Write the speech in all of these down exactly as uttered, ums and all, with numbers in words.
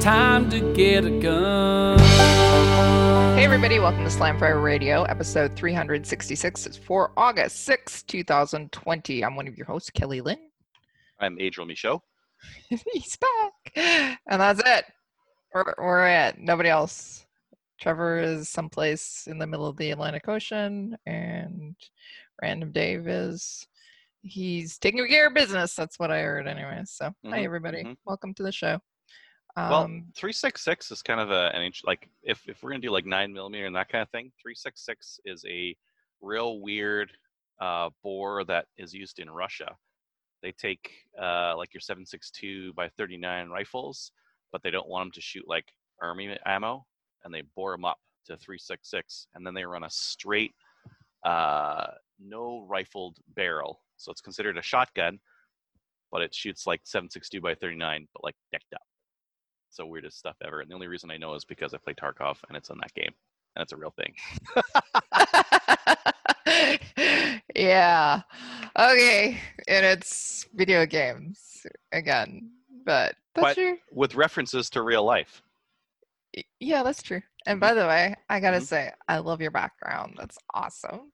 Time to get a gun. Hey everybody, welcome to Slamfire Radio, episode three sixty-six. It's for August sixth, twenty twenty. I'm one of your hosts, Kelly Lynn. I'm Adriel Michaud. He's back. And that's it. We're, we're at nobody else. Trevor is someplace in the middle of the Atlantic Ocean, and Random Dave is... he's taking care of business. That's what I heard anyway. So, mm-hmm. Hi everybody. Mm-hmm. Welcome to the show. Um, well, three sixty-six is kind of a, an inch, like if, if we're going to do like nine millimeter and that kind of thing, three sixty-six is a real weird uh, bore that is used in Russia. They take uh, like your seven sixty-two by thirty-nine rifles, but they don't want them to shoot like army ammo, and they bore them up to three sixty-six, and then they run a straight, uh, no rifled barrel. So it's considered a shotgun, but it shoots like seven sixty-two by thirty-nine, but like decked up. So weirdest stuff ever, and the only reason I know is because I play Tarkov, and it's in that game, and it's a real thing. Yeah, okay, and it's video games again, but that's but true. With references to real life. Yeah, that's true. And mm-hmm. by the way, I gotta mm-hmm. say, I love your background. That's awesome.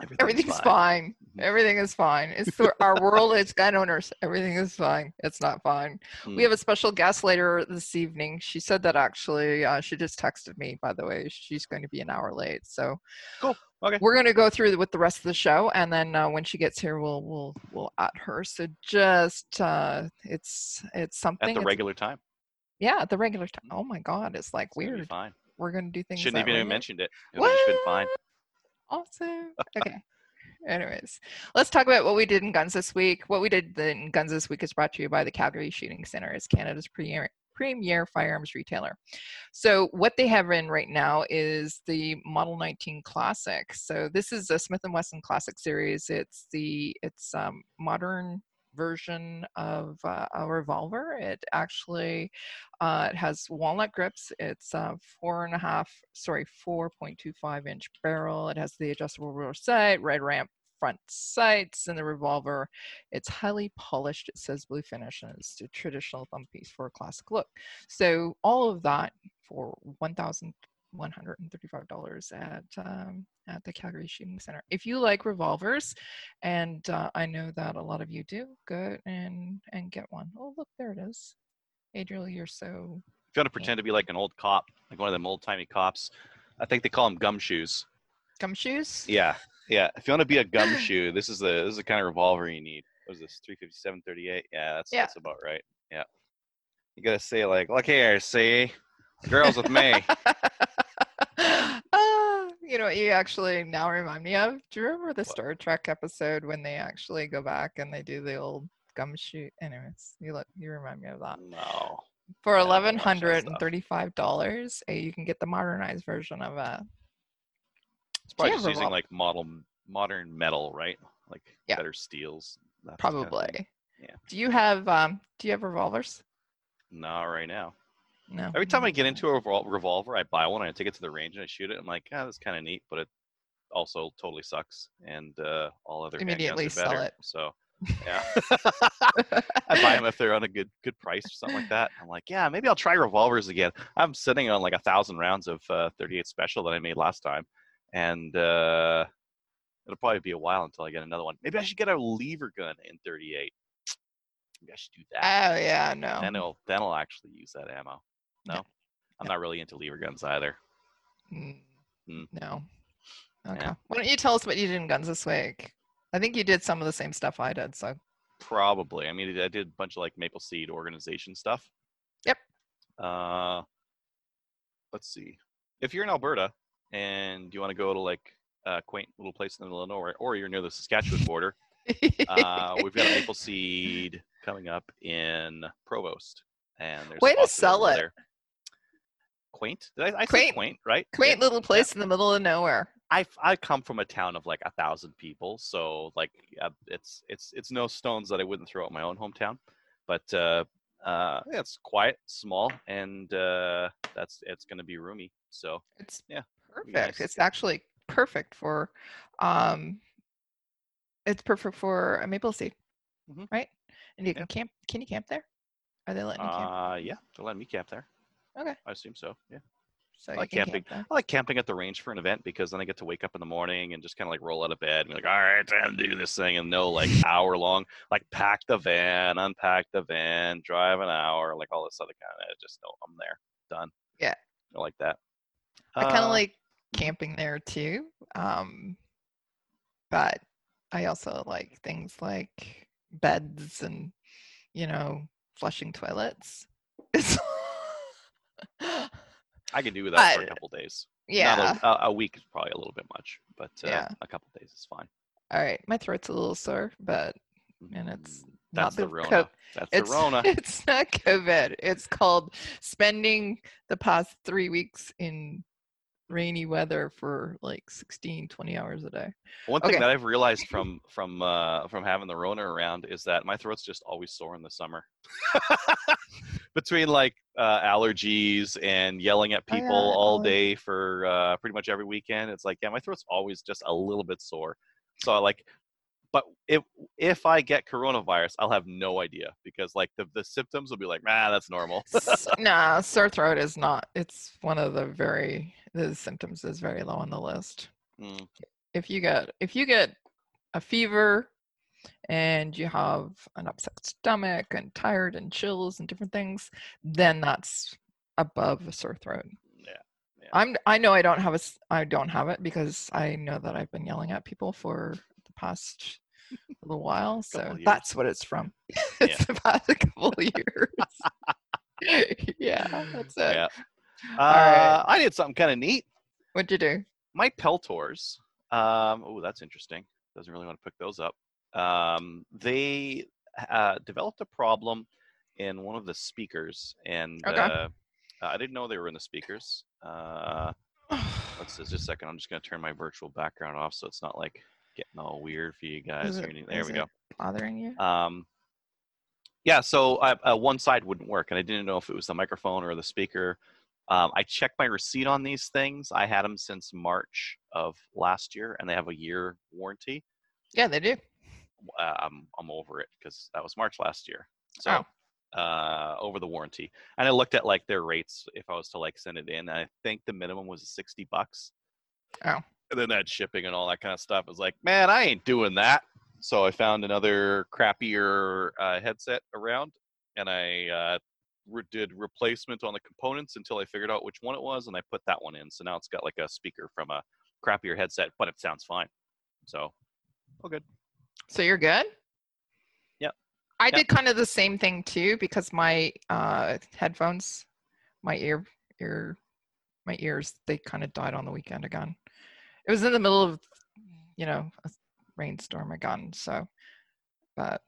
Everything's, Everything's fine. fine. Mm-hmm. Everything is fine. It's the, our world is gun owners. Everything is fine. It's not fine. Mm. We have a special guest later this evening. She said that actually. Uh, she just texted me, by the way. She's going to be an hour late. So cool. Okay. We're going to go through with the rest of the show, and then uh, when she gets here, we'll we'll we'll at her. So just uh, it's it's something at the it's, regular time. Yeah, at the regular time. Oh my God, it's like it's weird. Be fine. We're going to do things. Shouldn't even have mentioned it. It would have been fine. Awesome. Okay. Anyways, let's talk about what we did in guns this week. What we did in guns this week is brought to you by the Calgary Shooting Center, as Canada's premier premier firearms retailer. So what they have in right now is the Model nineteen Classic. So this is a Smith and Wesson Classic series. It's the it's um, modern version of uh, a revolver. It actually uh, it has walnut grips. It's uh, four and a half, sorry, four point two five inch barrel. It has the adjustable rear sight, red ramp front sights in the revolver. It's highly polished. It says blue finish, and it's a traditional thumb piece for a classic look. So all of that for one thousand one hundred thirty-five dollars at um, at the Calgary Shooting Center. If you like revolvers, and uh, I know that a lot of you do, go and and get one. Oh, look, there it is. Adriel, you're so... You've got to pretend yeah. to be like an old cop, like one of them old-timey cops. I think they call them gumshoes. Gumshoes? Yeah, yeah. If you want to be a gumshoe, this is the this is the kind of revolver you need. What is this, three fifty-seven thirty-eight? Yeah, that's yeah. that's about right. Yeah. You got to say like, look here, see? Girls with me. You know what you actually now remind me of? Do you remember the what? Star Trek episode when they actually go back and they do the old gumshoe? Anyways, you look, you remind me of that. No. For eleven thirty-five dollars, you can get the modernized version of it. It's probably just using like model modern metal, right? Like yeah. better steels. Probably. Kind of yeah. Do you have um? Do you have revolvers? No, right now. No. Every time I get into a revolver, I buy one and I take it to the range and I shoot it. I'm like, ah, oh, that's kind of neat, but it also totally sucks. And uh, all other immediately handguns are sell better. It. So, yeah, I buy them if they're on a good good price or something like that. I'm like, yeah, maybe I'll try revolvers again. I'm sitting on like a thousand rounds of uh, thirty-eight special that I made last time, and uh, it'll probably be a while until I get another one. Maybe I should get a lever gun in thirty-eight. Maybe I should do that. Oh yeah, no. Then it'll then I'll actually use that ammo. No, I'm not really into lever guns either. Mm. Mm. No. Okay. Yeah. Why don't you tell us what you did in guns this week? I think you did some of the same stuff I did, so. Probably. I mean, I did a bunch of like Maple Seed organization stuff. Yep. Uh, let's see. If you're in Alberta and you want to go to like a quaint little place in Illinois, or you're near the Saskatchewan border, Uh, we've got a maple seed coming up in Provost, and there's way to sell it. There. Quaint, Did I, I quaint. Say quaint, right? Quaint yeah. little place yeah. in the middle of nowhere. I, I come from a town of like a thousand people, so like uh, it's it's it's no stones that I wouldn't throw at my own hometown, but uh, uh, yeah, it's quiet, small, and uh, that's it's going to be roomy. So it's yeah, perfect. Nice. It's actually perfect for, um, it's perfect for a maple seed, mm-hmm. right? And you yeah. can camp. Can you camp there? Are they letting you camp? Uh, yeah, they're letting me camp there. Okay. I assume so. Yeah. So I like camping. Camp I like camping at the range for an event because then I get to wake up in the morning and just kind of like roll out of bed and be like, all right, time to do this thing. And no, like hour long, like pack the van, unpack the van, drive an hour, like all this other kind of just no, I'm there, done. Yeah. I like that. I kind of uh, like camping there too, um, but I also like things like beds and you know flushing toilets. It's I can do without that for a couple days. Yeah, Not a, a week is probably a little bit much, but uh, yeah. a couple days is fine. All right, my throat's a little sore, but and it's that's not the Rona. Co- that's it's, the Rona. It's not COVID. It's called spending the past three weeks in rainy weather for like sixteen, twenty hours a day. One thing okay. that I've realized from from uh, from having the Rona around is that my throat's just always sore in the summer. Between like uh, allergies and yelling at people oh, yeah, all day for uh, pretty much every weekend, it's like yeah, my throat's always just a little bit sore. So I like, but if if I get coronavirus, I'll have no idea because like the the symptoms will be like, ah, that's normal. Nah, sore throat is not. It's one of the very. The symptoms is very low on the list. Mm. If you get if you get a fever and you have an upset stomach and tired and chills and different things, then that's above a sore throat. Yeah, yeah. I'm I know I don't have a I don't have it because I know that I've been yelling at people for the past little while, so that's what it's from. It's yeah. the past a couple of years. Yeah, that's it. Yeah. Uh, right. I did something kind of neat. What'd you do? My Peltors. Um, oh, that's interesting. Doesn't really want to pick those up. Um, they uh, developed a problem in one of the speakers, and okay. uh, I didn't know they were in the speakers. Uh, let's just a second. I'm just going to turn my virtual background off so it's not like getting all weird for you guys. Is it, anything. There is we it go. Bothering you? Um. Yeah. So I, uh, one side wouldn't work, and I didn't know if it was the microphone or the speaker. Um, I checked my receipt on these things. I had them since March of last year, and they have a year warranty. Yeah, they do. Uh, I'm I'm over it because that was March last year. So oh. uh, over the warranty. And I looked at like their rates if I was to like send it in. And I think the minimum was sixty bucks. Oh. And then that shipping and all that kind of stuff. I was like, man, I ain't doing that. So I found another crappier uh, headset around, and I uh, did replacement on the components until I figured out which one it was, and I put that one in. So now it's got like a speaker from a crappier headset, but it sounds fine. So, all good. So you're good? Yep. I yep. did kind of the same thing too because my uh, headphones, my ear, ear, my ears, they kind of died on the weekend again. It was in the middle of, you know, a rainstorm again. So, but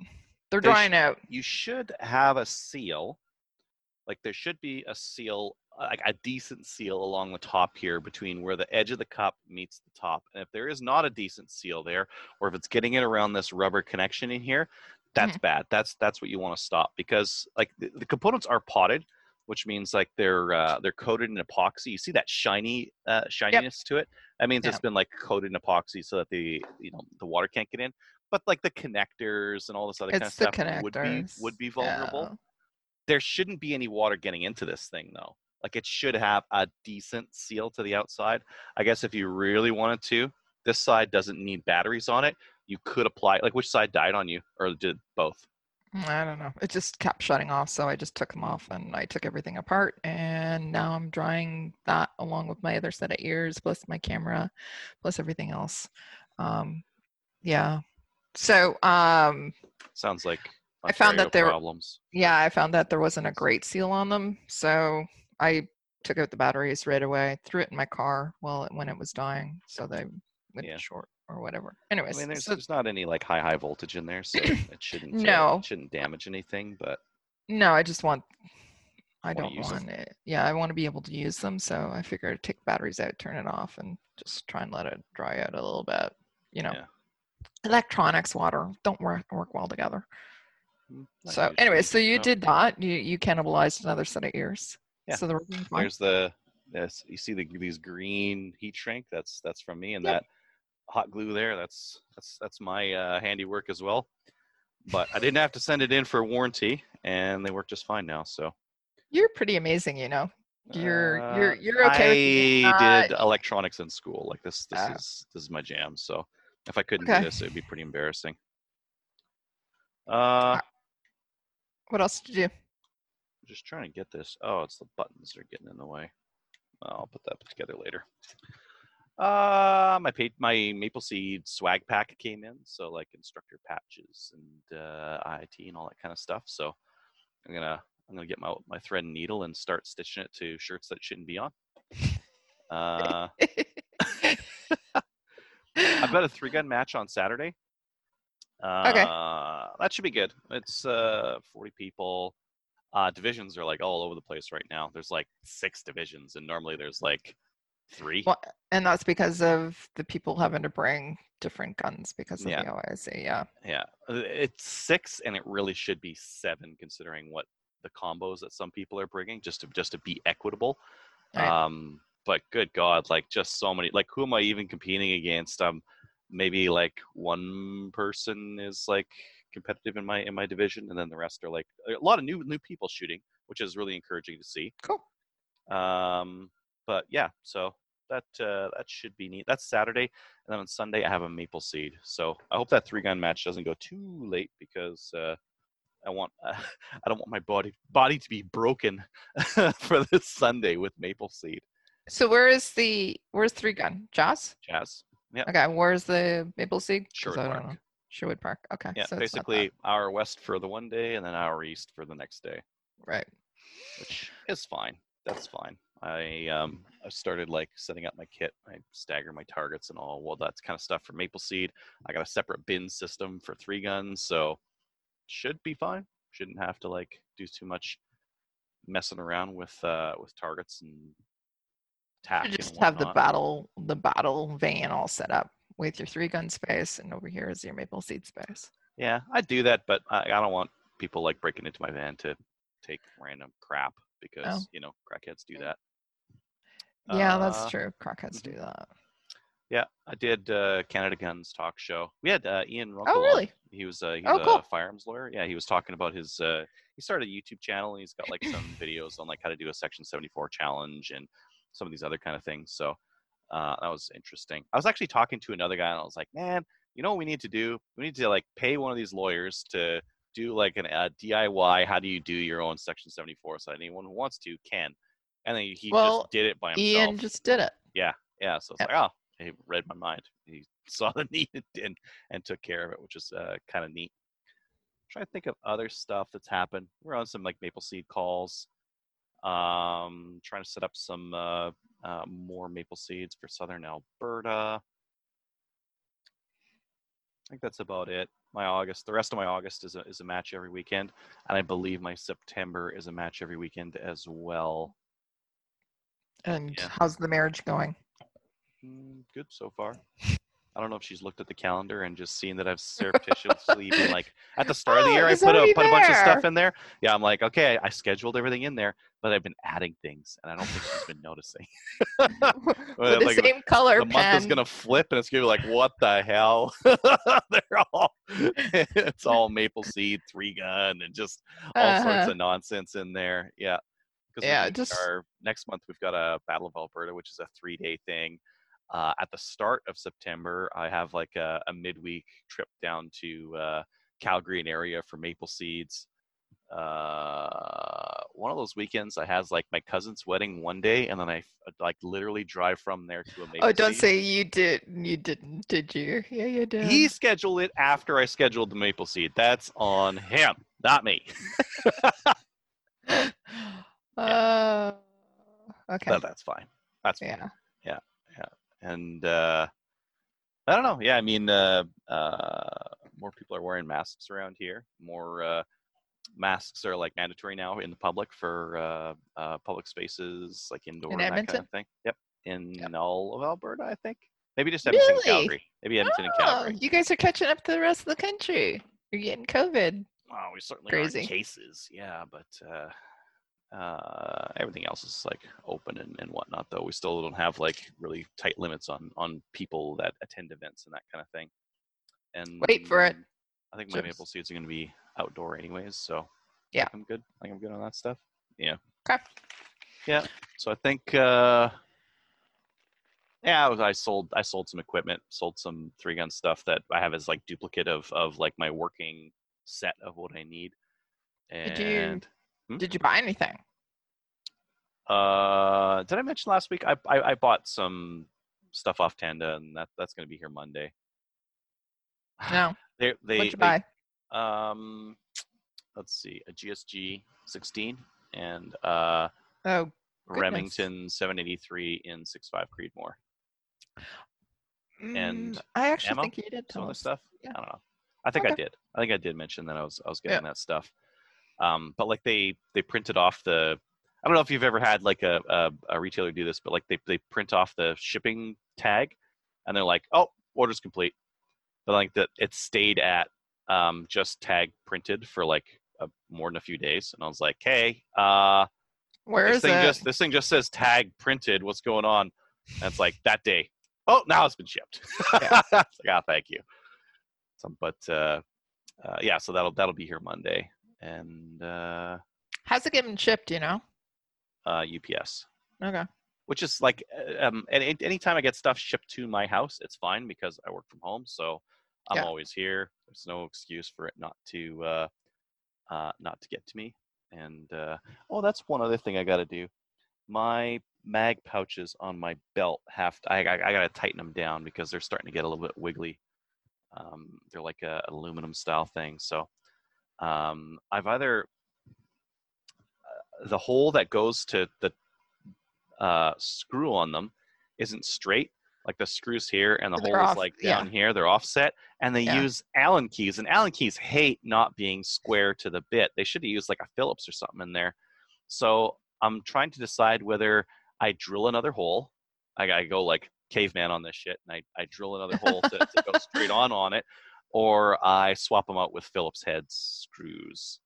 they're drying out. You should have a seal. Like there should be a seal, like a decent seal along the top here between where the edge of the cup meets the top. And if there is not a decent seal there, or if it's getting it around this rubber connection in here, that's mm-hmm. bad. That's that's what you want to stop because like the, the components are potted, which means like they're uh, they're coated in epoxy. You see that shiny uh, shininess yep. to it? That means yeah. it's been like coated in epoxy so that the you know the water can't get in. But like the connectors and all this other it's kind of stuff connectors. would be would be vulnerable. Yeah. There shouldn't be any water getting into this thing, though. Like, it should have a decent seal to the outside. I guess if you really wanted to, this side doesn't need batteries on it. You could apply, like, which side died on you, or did both? I don't know. It just kept shutting off, so I just took them off, and I took everything apart, and now I'm drying that along with my other set of ears, plus my camera, plus everything else. Um, yeah. So, um... Sounds like... Ontario I found that there problems. Yeah, I found that there wasn't a great seal on them, so I took out the batteries right away, threw it in my car while it, when it was dying, so they went yeah. short or whatever. Anyways, I mean, there's, so, there's not any like high high voltage in there, so it shouldn't no. uh, it shouldn't damage anything. But no, I just want I don't want them. it. Yeah, I want to be able to use them. So I figured I'd take the batteries out, turn it off, and just try and let it dry out a little bit. You know, yeah. Electronics, water don't work work well together. Not so, usually. anyway, so you no. did that. You you cannibalized another set of ears. Yeah. So the there's the yes, you see the these green heat shrink. That's that's from me, and yep. that hot glue there. That's that's that's my uh, handiwork as well. But I didn't have to send it in for warranty, and they work just fine now. So. You're pretty amazing, you know. You're uh, you're you're okay. I with not... did electronics in school. Like this, this oh. is this is my jam. So if I couldn't okay. do this, it'd be pretty embarrassing. Uh, what else did you do? I'm just trying to get this. Oh, it's the buttons that are getting in the way. I'll put that together later. Uh, my pa- my Maple Seed swag pack came in, so like instructor patches and uh, I I T and all that kind of stuff. So I'm gonna. I'm going to get my my thread and needle and start stitching it to shirts that shouldn't be on. Uh, I've got a three-gun match on Saturday. Uh, okay. That should be good. It's uh, forty people. Uh, divisions are like all over the place right now. There's like six divisions, and normally there's like three. Well, and that's because of the people having to bring different guns because of yeah. the O I C. Yeah. Yeah. It's six, and it really should be seven considering what the combos that some people are bringing just to just to be equitable. Right. Um, but good God, like just so many, like who am I even competing against? Um, maybe like one person is like competitive in my, in my division. And then the rest are like a lot of new, new people shooting, which is really encouraging to see. Cool. Um, but yeah, so that, uh, that should be neat. That's Saturday. And then on Sunday I have a Maple Seed. So I hope that three gun match doesn't go too late because, uh, I want. Uh, I don't want my body body to be broken for this Sunday with Maple Seed. So where is the where's Three Gun? Jazz. Jazz. Yeah. Okay. Where's the Maple Seed? Sherwood Park. Sherwood Park. Okay. Yeah. So basically, hour west for the one day, and then hour east for the next day. Right. Which is fine. That's fine. I um I started like setting up my kit. I stagger my targets and all. Well, that's kind of stuff for Maple Seed. I got a separate bin system for Three Guns. So. Should be fine. Shouldn't have to like do too much messing around with uh with targets and tack. You just and have the battle the battle van all set up with your three gun space, and over here is your Maple Seed space. Yeah, I do that, but I, I don't want people like breaking into my van to take random crap because oh. you know crackheads do that. Yeah, uh, that's true. Crackheads do that. Yeah, I did uh, Canada Guns talk show. We had uh, Ian Runkle. Oh, really? He was, uh, he's oh, cool. a firearms lawyer. Yeah, he was talking about his, uh, he started a YouTube channel, and he's got like some videos on like how to do a Section seventy-four challenge and some of these other kind of things. So uh, that was interesting. I was actually talking to another guy, and I was like, man, you know what we need to do? We need to like pay one of these lawyers to do like an, a D I Y, how do you do your own Section seventy-four? So anyone who wants to can. And then he well, just did it by himself. Ian just did it. Yeah, yeah. So it's yep. like, oh. He read my mind. He saw the need and and took care of it, which is uh, kind of neat. Try to think of other stuff that's happened. We're on some like Maple Seed calls. Um, trying to set up some uh, uh, more Maple Seeds for Southern Alberta. I think that's about it. My August, the rest of my August is a, is a match every weekend, and I believe my September is a match every weekend as well. And yeah. How's the marriage going? Good so far. I don't know if she's looked at the calendar and just seen that I've surreptitiously been like at the start oh, of the year I put a, put a bunch of stuff in there. Yeah, I'm like, okay, I scheduled everything in there, but I've been adding things, and I don't think she's been noticing. With like, the same color the pen. Month is gonna flip, and it's gonna be like, what the hell? They're all it's all Maple Seed, Three Gun, and just all uh-huh. sorts of nonsense in there. Yeah, because yeah, just... our next month we've got a Battle of Alberta, which is a three day thing. Uh, at the start of September, I have like a, a midweek trip down to uh, Calgary and area for Maple Seeds. Uh, one of those weekends, I has like my cousin's wedding one day, and then I like literally drive from there to a Maple Seed. Oh, don't seed. say you did. You didn't, did you? Yeah, you did. He scheduled it after I scheduled the Maple Seed. That's on him, not me. yeah. Uh, okay. No, that's fine. That's fine. Yeah. Yeah. And uh, I don't know. Yeah, I mean, uh, uh, more people are wearing masks around here. More uh, masks are like mandatory now in the public for uh, uh, public spaces, like indoor in and that kind of thing. Yep, in yep. all of Alberta, I think. Maybe just Edmonton really? and Calgary. Maybe Edmonton oh, and Calgary. You guys are catching up to the rest of the country. You're getting COVID. Wow, we certainly Crazy. are in cases. Yeah, but uh, uh, everything else is like open and, and whatnot, though. We still don't have like really tight limits on, on people that attend events and that kind of thing. And wait for it. I think my Oops. maple seeds are going to be outdoor anyways, so yeah, I'm good. I think I'm good on that stuff. Yeah. Okay. Yeah. So I think. Uh, Yeah, I, was, I sold. I sold some equipment, sold some three-gun stuff that I have as like duplicate of, of like my working set of what I need. And did you, hmm? did you buy anything? Uh, did I mention last week? I I, I bought some stuff off Tanda, and that, that's going to be here Monday. No. they they. What'd you they, buy? Um, let's see, a G S G sixteen and uh. Oh. Goodness. Remington seven eighty-three in six point five Creedmoor. And mm, I actually ammo, think you did tell some us. Of stuff. Yeah. I don't know. I think okay. I did. I think I did mention that I was I was getting yeah. that stuff. Um, but like they they printed off the. I don't know if you've ever had like a, a a retailer do this, but like they they print off the shipping tag, and they're like, oh, order's complete. But like that, it stayed at um, just tag printed for like a, more than a few days, and I was like, hey, uh. Where this is thing it? Just, this thing just says tag printed. What's going on? And it's like that day. Oh, now it's been shipped. Yeah. It's like, oh, thank you. So, but uh, uh, yeah, so that'll that'll be here Monday. And uh, how's it getting shipped? You know, uh, U P S. Okay. Which is like, um, and anytime I get stuff shipped to my house, it's fine because I work from home, so I'm yeah. always here. There's no excuse for it not to uh, uh, not to get to me. And, uh, oh, that's one other thing I got to do. My mag pouches on my belt have to, I, I, I got to tighten them down because they're starting to get a little bit wiggly. Um, they're like a, an aluminum style thing. So um, I've either, uh, the hole that goes to the uh, screw on them isn't straight. Like the screws here and the they're hole off. Is like down yeah. here. They're offset. And they yeah. use Allen keys. And Allen keys hate not being square to the bit. They should have used like a Phillips or something in there. So I'm trying to decide whether I drill another hole. I, I go like caveman on this shit. And I, I drill another hole to, to go straight on on it. Or I swap them out with Phillips head screws.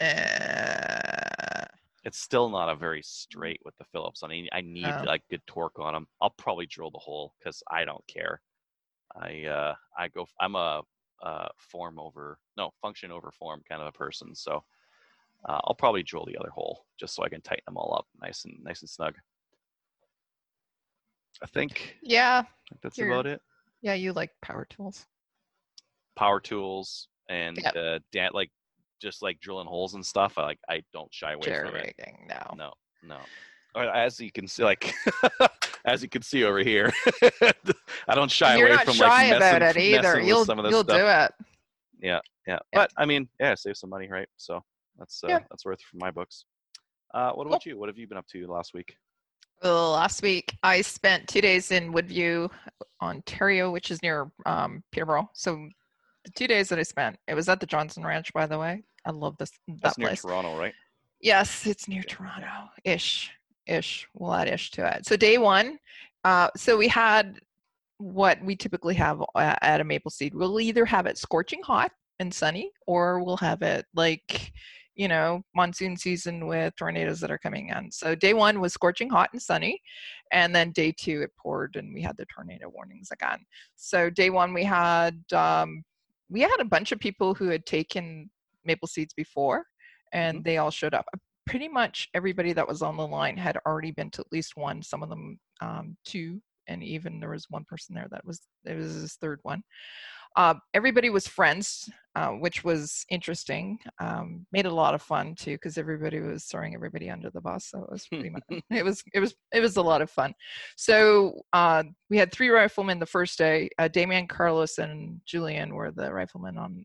Uh... It's still not a very straight with the Phillips. I mean, I need oh. like good torque on them. I'll probably drill the hole because I don't care. I uh, I go. I'm a uh, form over no function over form kind of a person. So uh, I'll probably drill the other hole just so I can tighten them all up nice and nice and snug. I think. Yeah. I think that's about it. Yeah, you like power tools. Power tools and yep. uh, da- like. Just like drilling holes and stuff, I like I don't shy away Jerry from it. Rigging, no, no, no. Or as you can see, like as you can see over here, I don't shy You're away not from shy like messing, about it either. You'll some of this you'll stuff. do it. Yeah, yeah, yeah. But I mean, yeah, save some money, right? So that's uh, yeah. that's worth it for my books. Uh, what about cool. you? What have you been up to last week? Well, last week I spent two days in Woodview, Ontario, which is near um, Peterborough. So. The two days that I spent, it was at the Johnson Ranch, by the way. I love this that That's place. That's near Toronto, right? Yes, it's near yeah. Toronto-ish. Ish. We'll add ish to it. So day one, uh, so we had what we typically have at a maple seed. We'll either have it scorching hot and sunny, or we'll have it like, you know, monsoon season with tornadoes that are coming in. So day one was scorching hot and sunny. And then day two, it poured and we had the tornado warnings again. So day one, we had... Um, we had a bunch of people who had taken maple seeds before and mm-hmm. they all showed up. Pretty much everybody that was on the line had already been to at least one, some of them um, two, and even there was one person there that was, it was his third one. Uh, everybody was friends, uh, which was interesting. Um, made it a lot of fun too, because everybody was throwing everybody under the bus. So it was pretty much, it was, it was, it was a lot of fun. So uh, we had three riflemen the first day. Uh, Damien, Carlos, and Julian were the riflemen on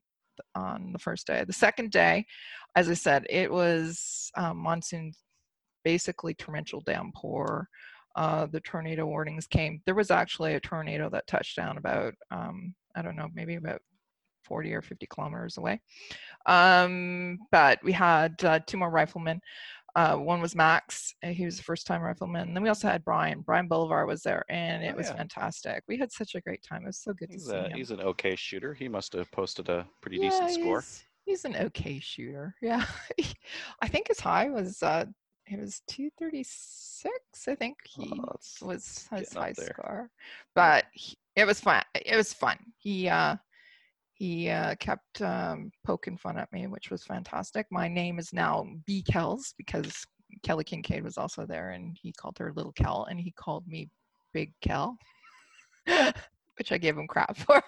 on the first day. The second day, as I said, it was um, monsoon, basically torrential downpour. uh, the tornado warnings came. There was actually a tornado that touched down about, um, I don't know, maybe about forty or fifty kilometers away. Um, but we had uh, two more riflemen. Uh, one was Max, and he was a first-time rifleman. And then we also had Brian. Brian Boulevard was there, and it oh, was yeah. fantastic. We had such a great time. It was so good he's to see a, him. He's an okay shooter. He must have posted a pretty yeah, decent score. He's, he's an okay shooter, yeah. I think his high was uh, it was two thirty-six, I think he oh, was his high score. But he, it was fun. It was fun. He... Uh, He uh, kept um, poking fun at me, which was fantastic. My name is now B. Kells because Kelly Kincaid was also there, and he called her Little Kel, and he called me Big Kel, which I gave him crap for.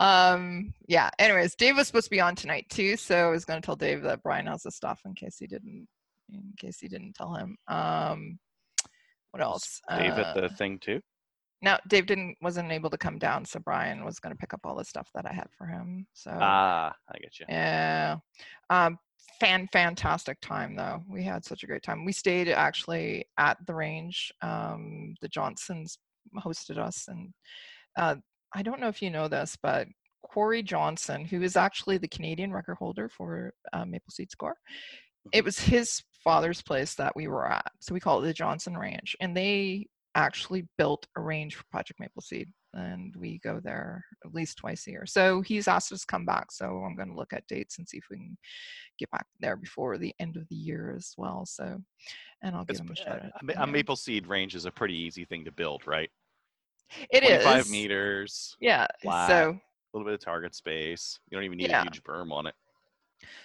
um, yeah, anyways, Dave was supposed to be on tonight too, so I was going to tell Dave that Brian has the stuff in case he didn't, in case he didn't tell him. Um, what else? Was Dave uh, at the thing too? No, Dave didn't wasn't able to come down, so Brian was going to pick up all the stuff that I had for him. So ah, I get you. Yeah, um, fan fantastic time though. We had such a great time. We stayed actually at the range. Um, the Johnsons hosted us, and uh, I don't know if you know this, but Corey Johnson, who is actually the Canadian record holder for uh, Maple Seed Score, it was his father's place that we were at. So we call it the Johnson Ranch, and they actually built a range for Project Maple Seed, and we go there at least twice a year. So he's asked us to come back, so I'm going to look at dates and see if we can get back there before the end of the year as well. So, and I'll give him a shout out. A, a Maple Seed range is a pretty easy thing to build, right? It is. twenty-five meters. Yeah. Flat, so a little bit of target space. You don't even need yeah. a huge berm on it.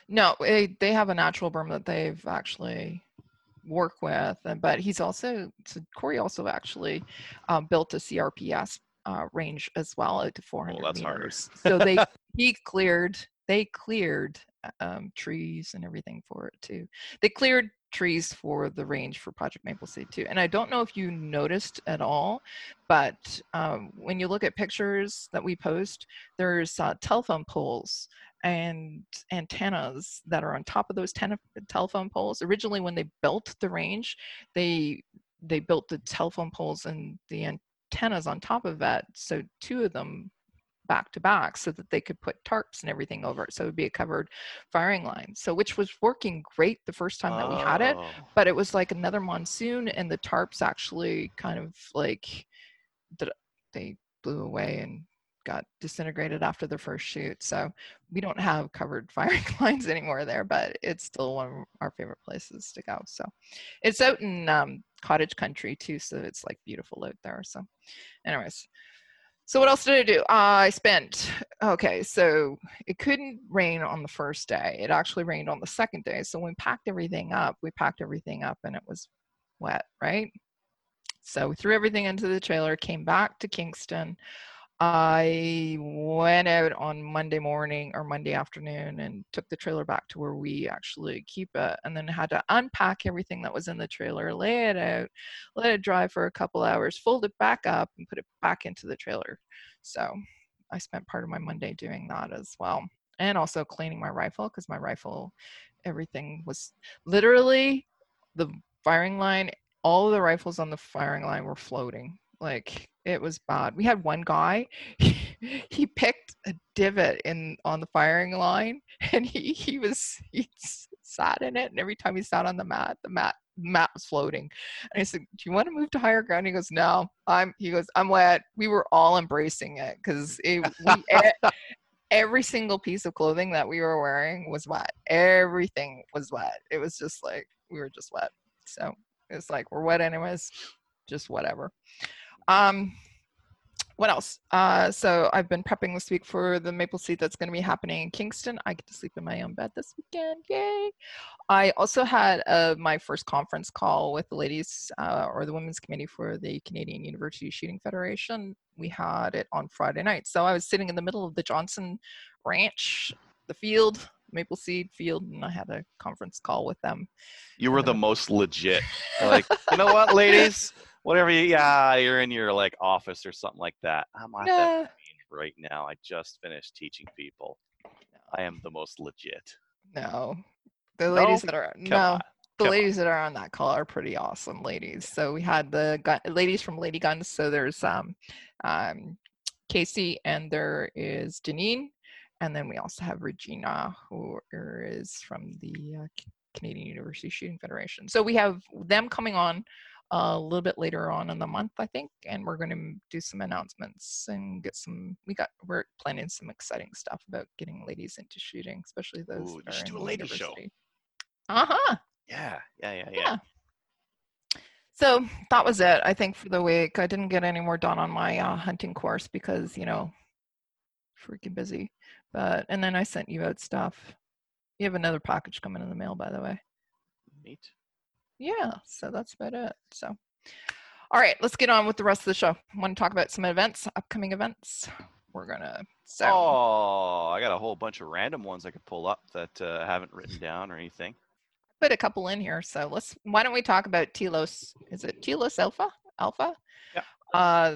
No, it, they have a natural berm that they've actually work with, but he's also so Corey also actually um, built a C R P S uh, range as well out to four hundred well, that's meters. So they he cleared they cleared um, trees and everything for it too. They cleared trees for the range for Project Maple Seed too. And I don't know if you noticed at all, but um, when you look at pictures that we post, there's uh, telephone poles and antennas that are on top of those ten- telephone poles. Originally, when they built the range, they they built the telephone poles and the antennas on top of that, so two of them back to back so that they could put tarps and everything over it, so it would be a covered firing line, so which was working great the first time that we had it, but it was like another monsoon and the tarps actually kind of like they blew away and got disintegrated after the first shoot, so we don't have covered firing lines anymore there, but it's still one of our favorite places to go. So it's out in um cottage country too, so it's like beautiful out there. So anyways, so what else did I do? uh, I spent okay so it couldn't rain on the first day. It actually rained on the second day, so when we packed everything up we packed everything up and it was wet, right? So we threw everything into the trailer, came back to Kingston. I went out on Monday morning or Monday afternoon and took the trailer back to where we actually keep it, and then had to unpack everything that was in the trailer, lay it out, let it dry for a couple hours, fold it back up and put it back into the trailer. So I spent part of my Monday doing that as well. And also cleaning my rifle, because my rifle, everything was literally the firing line, all of the rifles on the firing line were floating. Like it was bad. We had one guy, he, he picked a divot in on the firing line, and he he was he sat in it, and every time he sat on the mat, the mat mat was floating. And I said, "Do you want to move to higher ground?" He goes, "No, I'm." He goes, "I'm wet." We were all embracing it because it. We, it every single piece of clothing that we were wearing was wet. Everything was wet. It was just like we were just wet. So it's like we're wet anyways. Just whatever. Um, what else? Uh, so I've been prepping this week for the Maple Seed that's going to be happening in Kingston. I get to sleep in my own bed this weekend. Yay. I also had uh, my first conference call with the ladies uh, or the women's committee for the Canadian University Shooting Federation. We had it on Friday night. So I was sitting in the middle of the Johnson Ranch, the field, Maple Seed field, and I had a conference call with them. You were the most legit. Like, you know what, ladies? Whatever, you, yeah, you're in your like office or something like that. I'm at nah. that right now. I just finished teaching people. No. I am the most legit. No, the ladies no? that are Come no, on. The yep. ladies that are on that call are pretty awesome ladies. So we had the gu- ladies from Lady Guns. So there's um, um, Casey, and there is Janine. And then we also have Regina, who is from the uh, Canadian University Shooting Federation. So we have them coming on a little bit later on in the month, I think, and we're going to do some announcements and get some, we got, we're planning some exciting stuff about getting ladies into shooting, especially those Ooh, that are in the university. Show. Uh-huh. Yeah, yeah, yeah, yeah, yeah. So that was it, I think, for the week. I didn't get any more done on my uh, hunting course because, you know, freaking busy. But, and then I sent you out stuff. You have another package coming in the mail, by the way. Neat. Yeah, so that's about it. So, all right, let's get on with the rest of the show. I want to talk about some events, upcoming events. We're gonna. So. Oh, I got a whole bunch of random ones I could pull up that uh, I haven't written down or anything. Put a couple in here. So let's. Why don't we talk about Telos? Is it Telos Alpha? Alpha. Yeah. Uh,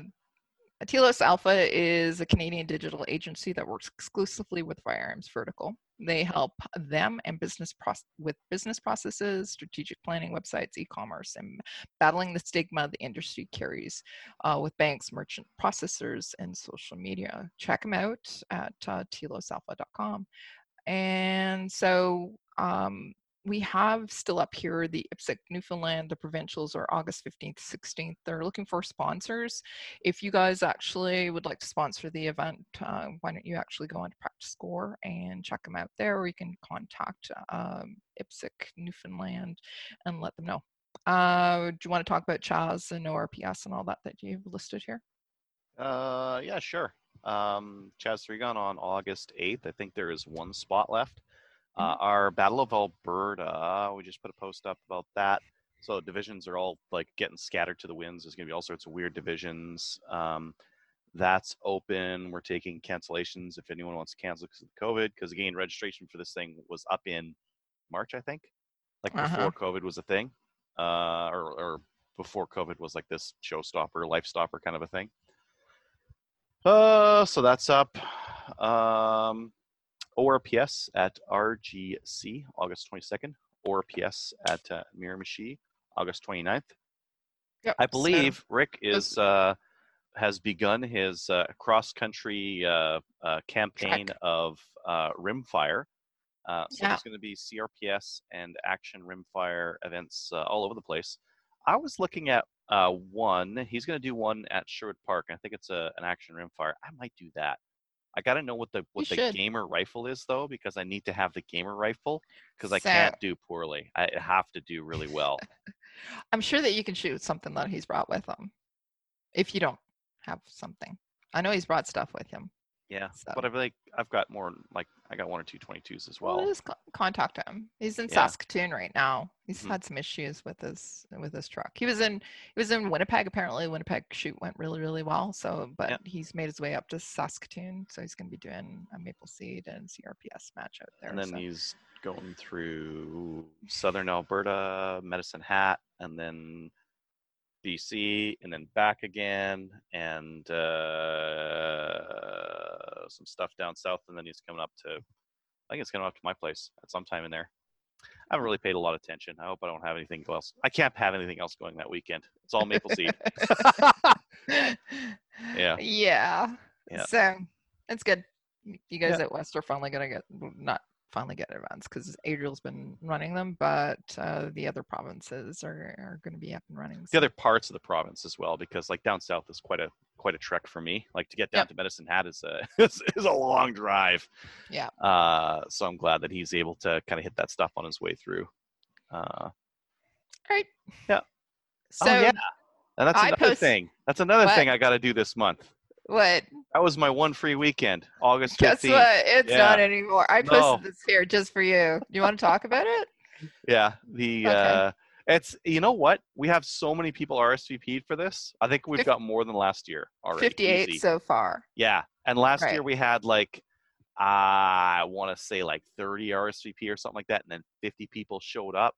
Telos Alpha is a Canadian digital agency that works exclusively with firearms vertical. They help them and business proce- with business processes, strategic planning, websites, e-commerce, and battling the stigma the industry carries uh, with banks, merchant processors, and social media. Check them out at uh, telos alpha dot com. And so um, we have still up here the I P S C Newfoundland. The provincials are August fifteenth, sixteenth. They're looking for sponsors. If you guys actually would like to sponsor the event, uh, why don't you actually go on to Practice Score and check them out there, or you can contact um, I P S C Newfoundland and let them know. Uh, do you want to talk about C H A S and O R P S and all that that you've listed here? Uh, yeah, sure. Um, C H A S Three Gun on August eighth. I think there is one spot left. Uh, our Battle of Alberta, we just put a post up about that. So divisions are all like getting scattered to the winds. There's going to be all sorts of weird divisions. Um, that's open. We're taking cancellations if anyone wants to cancel because of COVID. Because again, registration for this thing was up in March, I think, like before uh-huh. COVID was a thing, uh, or, or before COVID was like this showstopper, lifestopper kind of a thing. Uh, so that's up. Um, O R P S at R G C, August twenty-second. O R P S at uh, Miramichi, August twenty-ninth. Yep, I believe so. Rick is uh, has begun his uh, cross-country uh, uh, campaign Check. of uh, Rimfire. Uh, so yeah. There's going to be C R P S and Action Rimfire events uh, all over the place. I was looking at uh, one. He's going to do one at Sherwood Park. And I think it's a, an Action Rimfire. I might do that. I gotta know what the what you the should. gamer rifle is though, because I need to have the gamer rifle because I so, can't do poorly. I have to do really well. I'm sure that you can shoot something that he's brought with him. If you don't have something, I know he's brought stuff with him. Yeah, so. But I've like I've got more like I got one or two twenty-twos as well. well just contact him. He's in yeah. Saskatoon right now. He's mm-hmm. had some issues with his with his truck. He was in he was in Winnipeg. Apparently, Winnipeg shoot went really really well. So, but yeah. he's made his way up to Saskatoon. So he's going to be doing a Maple Seed and C R P S match out there. And then so. he's going through Southern Alberta, Medicine Hat, and then B C, and then back again, and uh, some stuff down south, and then he's coming up to, I think it's coming up to my place at some time in there. I haven't really paid a lot of attention. I hope I don't have anything else. I can't have anything else going that weekend. It's all Maple Seed. yeah. yeah. Yeah. So, it's good. You guys yeah. at West are finally going to get, not finally get events because Adriel's been running them, but uh, the other provinces are, are going to be up and running. So. The other parts of the province as well, because like down south is quite a quite a trek for me. Like to get down yep. to Medicine Hat is a is, is a long drive. Yeah. Uh, so I'm glad that he's able to kind of hit that stuff on his way through. Uh, Great. Yeah. So oh, yeah. And that's I another post- thing. That's another what? thing I got to do this month. What? That was my one free weekend, August fifteenth. Guess what? It's yeah. not anymore. I posted no. this here just for you. Do you want to talk about it? Yeah. The okay. uh, it's you know what? We have so many people R S V P'd for this. I think we've got more than last year already. fifty-eight Easy. So far. Yeah. And last right. year we had like uh, I want to say like thirty R S V P or something like that, and then fifty people showed up.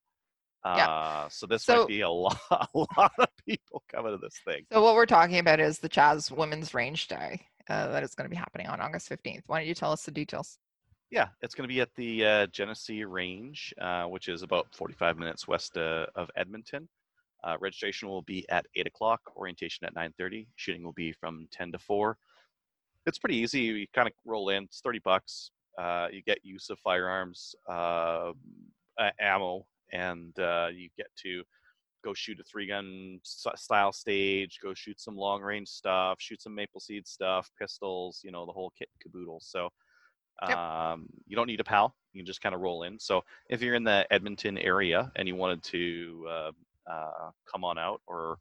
Uh, yeah. So this so, might be a lot, a lot of people coming to this thing. So what we're talking about is the C H A S Women's Range Day uh, that is going to be happening on August fifteenth. Why don't you tell us the details? Yeah, it's going to be at the uh, Genesee Range, uh, which is about forty-five minutes west uh, of Edmonton. Uh, registration will be at eight o'clock, orientation at nine thirty. Shooting will be from ten to four. It's pretty easy. You kind of roll in. It's thirty bucks. Uh, you get use of firearms, uh, uh, ammo, and uh, you get to go shoot a three-gun style stage, go shoot some long-range stuff, shoot some maple seed stuff, pistols, you know, the whole kit and caboodle. So Yep. Um, you don't need a pal. You can just kind of roll in. So if you're in the Edmonton area and you wanted to uh, uh, come on out, or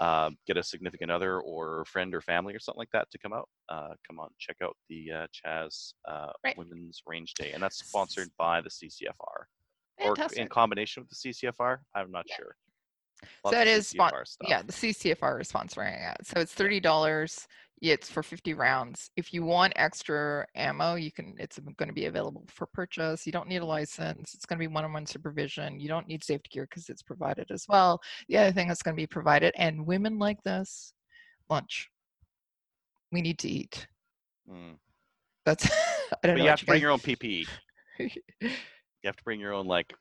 uh, get a significant other or friend or family or something like that to come out, uh, come on, check out the uh, Chaz uh, right. Women's Range Day. And that's sponsored by the C C F R. Fantastic. Or in combination with the C C F R. I'm not yeah. sure. Lots so it is, spon- yeah, the C C F R is sponsoring it. So it's thirty dollars. It's for fifty rounds. If you want extra ammo, you can. It's going to be available for purchase. You don't need a license. It's going to be one-on-one supervision. You don't need safety gear because it's provided as well. The other thing that's going to be provided, and women like this, lunch. We need to eat. Mm. That's. I don't but know. You have you to guys. bring your own P P E. You have to bring your own like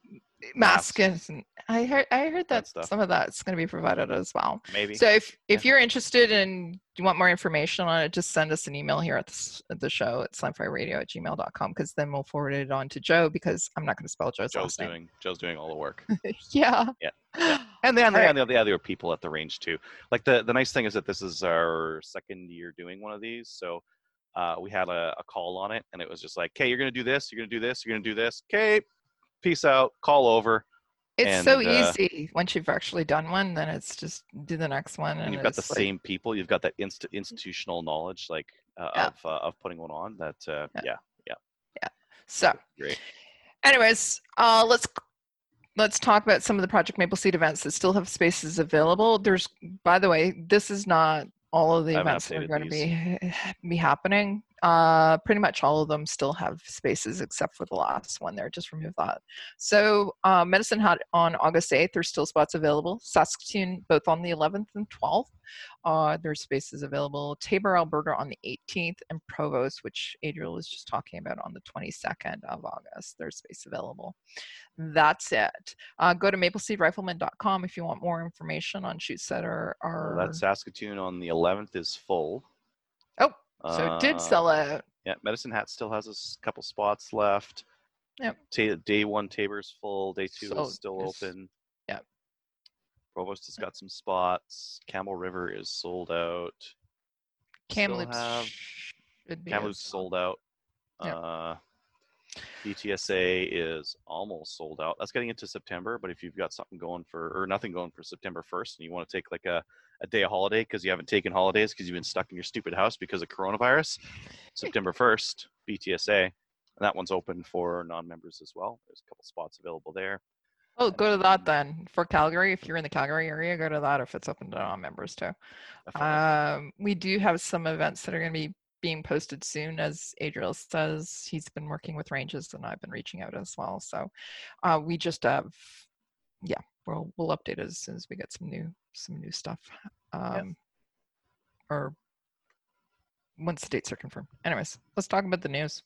mask. mask. And I heard I heard that, that some of that's going to be provided as well. Maybe. So if, if yeah. you're interested and you want more information on it, just send us an email here at the, at the show at slamfire radio at gmail dot com, because then we'll forward it on to Joe, because I'm not going to spell Joe's Joe's last name. doing Joe's doing all the work. yeah. yeah. Yeah. And then right. the other people at the range too. Like the, the nice thing is that this is our second year doing one of these, so Uh, we had a, a call on it, and it was just like, "Okay, you're gonna do this. You're gonna do this. You're gonna do this. Okay, peace out. Call over." It's and, so easy uh, once you've actually done one. Then it's just do the next one, and, and you've got the like... same people. You've got that inst- institutional knowledge, like uh, yeah. of uh, of putting one on. That uh, yeah. yeah, yeah, yeah. So, great. Anyways, uh, let's. Let's talk about some of the Project Maple Seed events that still have spaces available. There's, by the way, this is not all of the I've events that are going these. to be be happening. Uh, pretty much all of them still have spaces, except for the last one there. Just remove that. So uh, Medicine Hat on August eighth, there's still spots available. Saskatoon, both on the eleventh and twelfth, uh, there's spaces available. Tabor, Alberta on the eighteenth, and Provost, which Adriel was just talking about, on the twenty-second of August, there's space available. That's it. Uh, go to maple seed rifleman dot com if you want more information on shoot set or... or... Well, that Saskatoon on the eleventh is full. Oh. So it did sell out. Uh, yeah, Medicine Hat still has a couple spots left. Yep. Ta- day one, Tabor's full. Day two so, is still open. Yep. Provost has got some spots. Camel River is sold out. Kamloops have... should be. Kamloops sold out. Yep. Uh, B T S A is almost sold out. That's getting into September, but if you've got something going for, or nothing going for September first, and you want to take like a, a day of holiday because you haven't taken holidays because you've been stuck in your stupid house because of coronavirus, September first, B T S A, and that one's open for non-members as well. There's a couple spots available there. Oh, go to that then. For Calgary, if you're in the Calgary area, go to that if it's open to non-members too. Um, we do have some events that are going to be being posted soon. As Adriel says, he's been working with ranges, and I've been reaching out as well. So uh, we just have, yeah, we'll we'll update as soon as we get some new some new stuff, um, yes. or once the dates are confirmed. Anyways, let's talk about the news.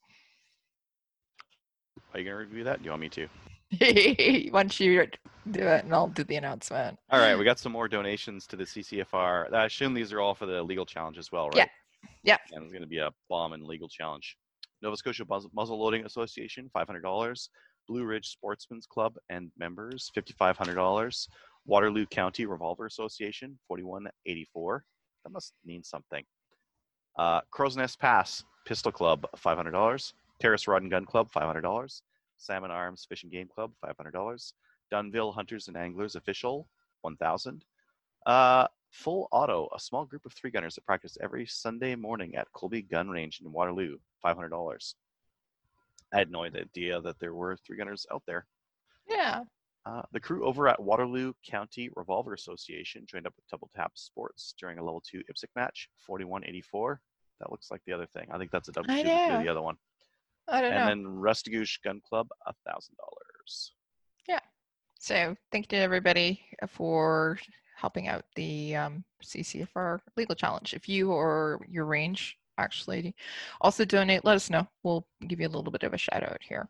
Are you gonna review that? Do you want me to? Why don't you do it, and I'll do the announcement. All right, we got some more donations to the C C F R. I assume these are all for the legal challenge as well, right? Yeah. Yeah. And it's going to be a bomb and legal challenge. Nova Scotia Buzz- Muzzle Loading Association, five hundred dollars. Blue Ridge Sportsman's Club and members, five thousand five hundred dollars. Waterloo County Revolver Association, four thousand one hundred eighty-four dollars. That must mean something. Uh, Crow's Nest Pass Pistol Club, five hundred dollars. Terrace Rod and Gun Club, five hundred dollars. Salmon Arms Fish and Game Club, five hundred dollars. Dunville Hunters and Anglers Official, one thousand dollars. Uh, Full Auto, a small group of three gunners that practice every Sunday morning at Colby Gun Range in Waterloo, five hundred dollars. I had no idea that there were three gunners out there. Yeah. Uh, the crew over at Waterloo County Revolver Association joined up with Double Tap Sports during a level two I P S C match, forty-one eighty-four. That looks like the other thing. I think that's a double two to the other one. I don't and know. And then Rustigouche Gun Club, one thousand dollars. Yeah. So thank you to everybody for helping out the um, C C F R legal challenge. If you or your range actually also donate, let us know. We'll give you a little bit of a shout out here.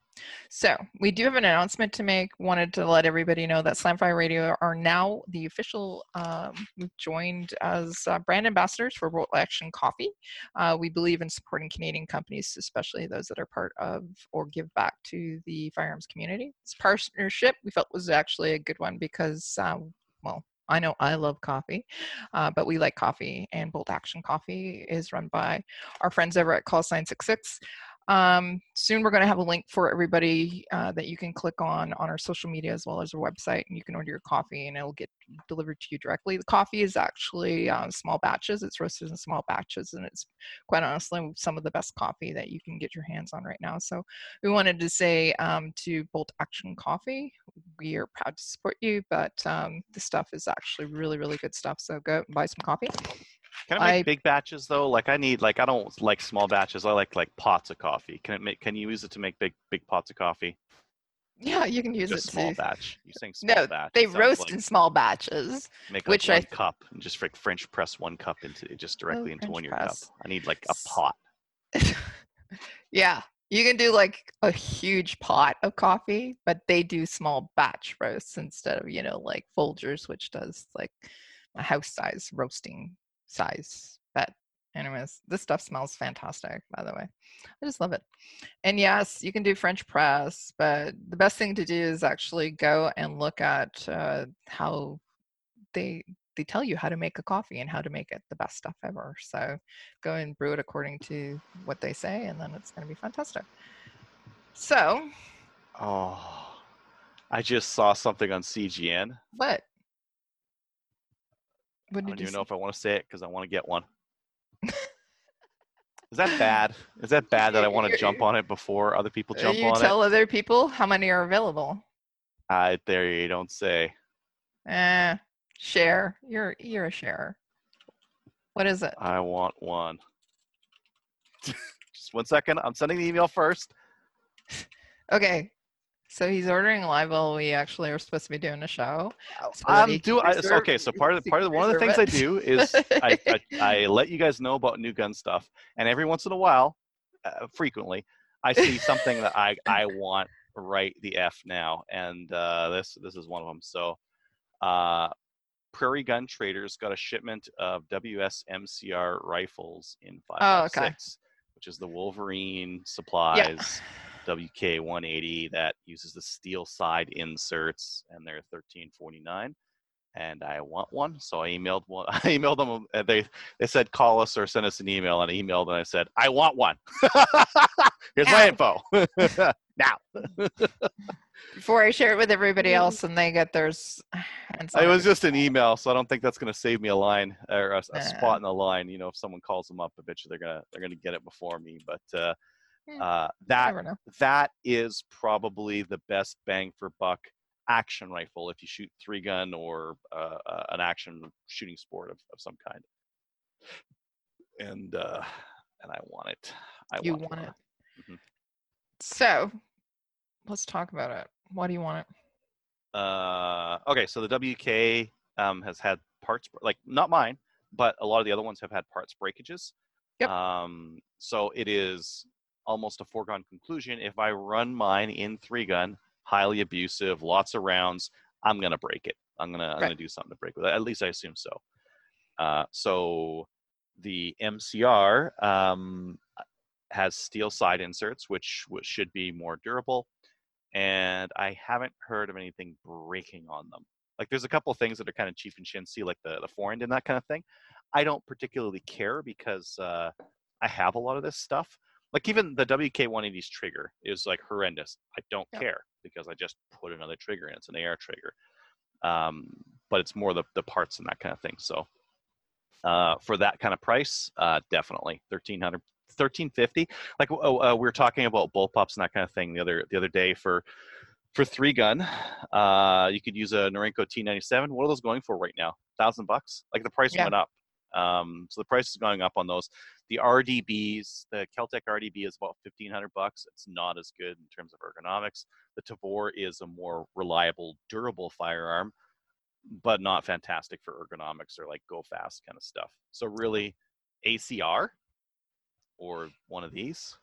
So we do have an announcement to make. Wanted to let everybody know that Slamfire Radio are now the official, um, joined as uh, brand ambassadors for World Action Coffee. Uh, we believe in supporting Canadian companies, especially those that are part of or give back to the firearms community. This partnership we felt was actually a good one because, um, well, I know I love coffee, uh, but we like coffee, and Bold Action Coffee is run by our friends over at Call Sign six six. Um, soon we're going to have a link for everybody uh, that you can click on on our social media as well as our website, and you can order your coffee and it'll get delivered to you directly. The coffee is actually um, small batches. It's roasted in small batches, and it's quite honestly some of the best coffee that you can get your hands on right now. So we wanted to say um, to Bold Action Coffee, we are proud to support you, but um, the stuff is actually really, really good stuff. So go buy some coffee. Can I make I, big batches though? Like I need, like I don't like small batches. I like like pots of coffee. Can it make? Can you use it to make big big pots of coffee? Yeah, you can use just it. Small to, batch. You think small no, batch? No, they roast like, in small batches. Make like which one I, cup and just like French press one cup into just directly oh, into French one press. Your cup. I need like a pot. Yeah, you can do like a huge pot of coffee, but they do small batch roasts instead of, you know, like Folgers, which does like a house size roasting. Size, but anyways, this stuff smells fantastic, by the way. I just love it. And yes, you can do French press, but the best thing to do is actually go and look at uh, how they they tell you how to make a coffee and how to make it the best stuff ever. So go and brew it according to what they say, and then it's going to be fantastic. So, oh, I just saw something on C G N. What? I don't even know if I want to say it because I want to get one. Is that bad? Is that bad that I want to jump on it before other people jump on it? You tell other people how many are available. Uh, there you don't say. Eh, share. You're you're a sharer. What is it? I want one. Just one second. I'm sending the email first. Okay. So he's ordering live while we actually are supposed to be doing a show. So um, do I, reserve, okay, so part of the, part of the, one of the things I do is I, I, I let you guys know about new gun stuff, and every once in a while, uh, frequently, I see something that I, I want right the F now, and uh, this this is one of them. So, uh, Prairie Gun Traders got a shipment of W S M C R rifles in five point six, oh, okay. which is the Wolverine supplies. Yeah. W K one eighty that uses the steel side inserts, and they're thirteen forty-nine, and I want one. So I emailed one. I emailed them. And they they said call us or send us an email, and I emailed and I said I want one. Here's now. My info now. Before I share it with everybody else, and they get theirs. And it was just an email, so I don't think that's going to save me a line or a, a uh, spot in the line. You know, if someone calls them up, I bet you they're gonna they're gonna get it before me. But uh, Uh, that that is probably the best bang for buck action rifle if you shoot three gun or uh, uh, an action shooting sport of, of some kind. And uh, and I want it. I you want, want it. it. Mm-hmm. So let's talk about it. Why do you want it? Uh, okay, so the W K um, has had parts, like not mine, but a lot of the other ones have had parts breakages. Yep. Um, so it is almost a foregone conclusion. If I run mine in three gun, highly abusive, lots of rounds, I'm gonna break it. I'm gonna right. I'm gonna do something to break with it. At least I assume so. Uh, so the M C R um, has steel side inserts, which, which should be more durable. And I haven't heard of anything breaking on them. Like there's a couple of things that are kind of cheap and chintzy, like the the forend and that kind of thing. I don't particularly care because uh, I have a lot of this stuff. Like even the W K one eighty's trigger is like horrendous. I don't yeah. care because I just put another trigger in. It's an A R trigger. Um, but it's more the, the parts and that kind of thing. So uh, for that kind of price, uh, definitely thirteen hundred, thirteen fifty. Like oh, uh, we were talking about bullpups and that kind of thing the other the other day for for three gun. Uh, you could use a Norinco T ninety-seven. What are those going for right now? Thousand bucks. Like the price yeah. went up. Um, so the price is going up on those. The R D Bs, the Kel-Tec R D B is about fifteen hundred bucks. It's not as good in terms of ergonomics. The Tavor is a more reliable, durable firearm, but not fantastic for ergonomics or like go fast kind of stuff. So really A C R or one of these.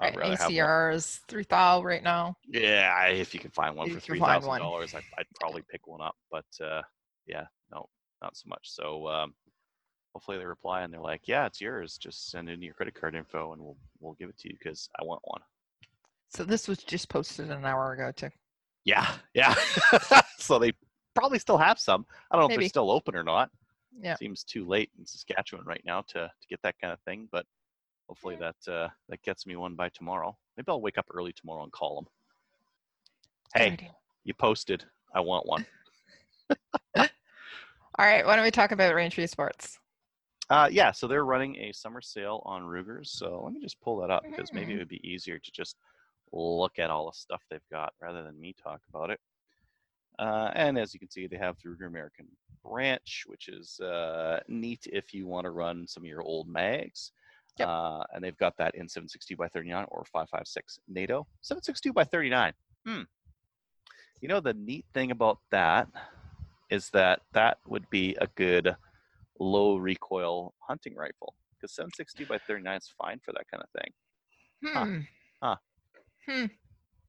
Right, A C R is three thousand dollars right now. Yeah, if you can find one if for three thousand dollars, I'd, I'd probably pick one up. But uh, yeah, no, not so much. So um, hopefully they reply and they're like, yeah, it's yours. Just send in your credit card info and we'll we'll give it to you because I want one. So this was just posted an hour ago too. Yeah, yeah. So they probably still have some. I don't know Maybe. if they're still open or not. Yeah, seems too late in Saskatchewan right now to, to get that kind of thing, but hopefully that uh, that gets me one by tomorrow. Maybe I'll wake up early tomorrow and call them. Hey, you posted. I want one. All right. Why don't we talk about Rangery Sports? Uh, yeah. So they're running a summer sale on Ruger's. So let me just pull that up because mm-hmm. maybe it would be easier to just look at all the stuff they've got rather than me talk about it. Uh, and as you can see, they have the Ruger American Branch, which is uh, neat if you want to run some of your old mags. Yep. Uh, and they've got that in seven sixty by thirty-nine or five five six NATO. seven sixty-two by thirty-nine. Hmm. You know, the neat thing about that is that that would be a good low recoil hunting rifle because seven sixty by thirty-nine is fine for that kind of thing. Hmm. Huh. Huh.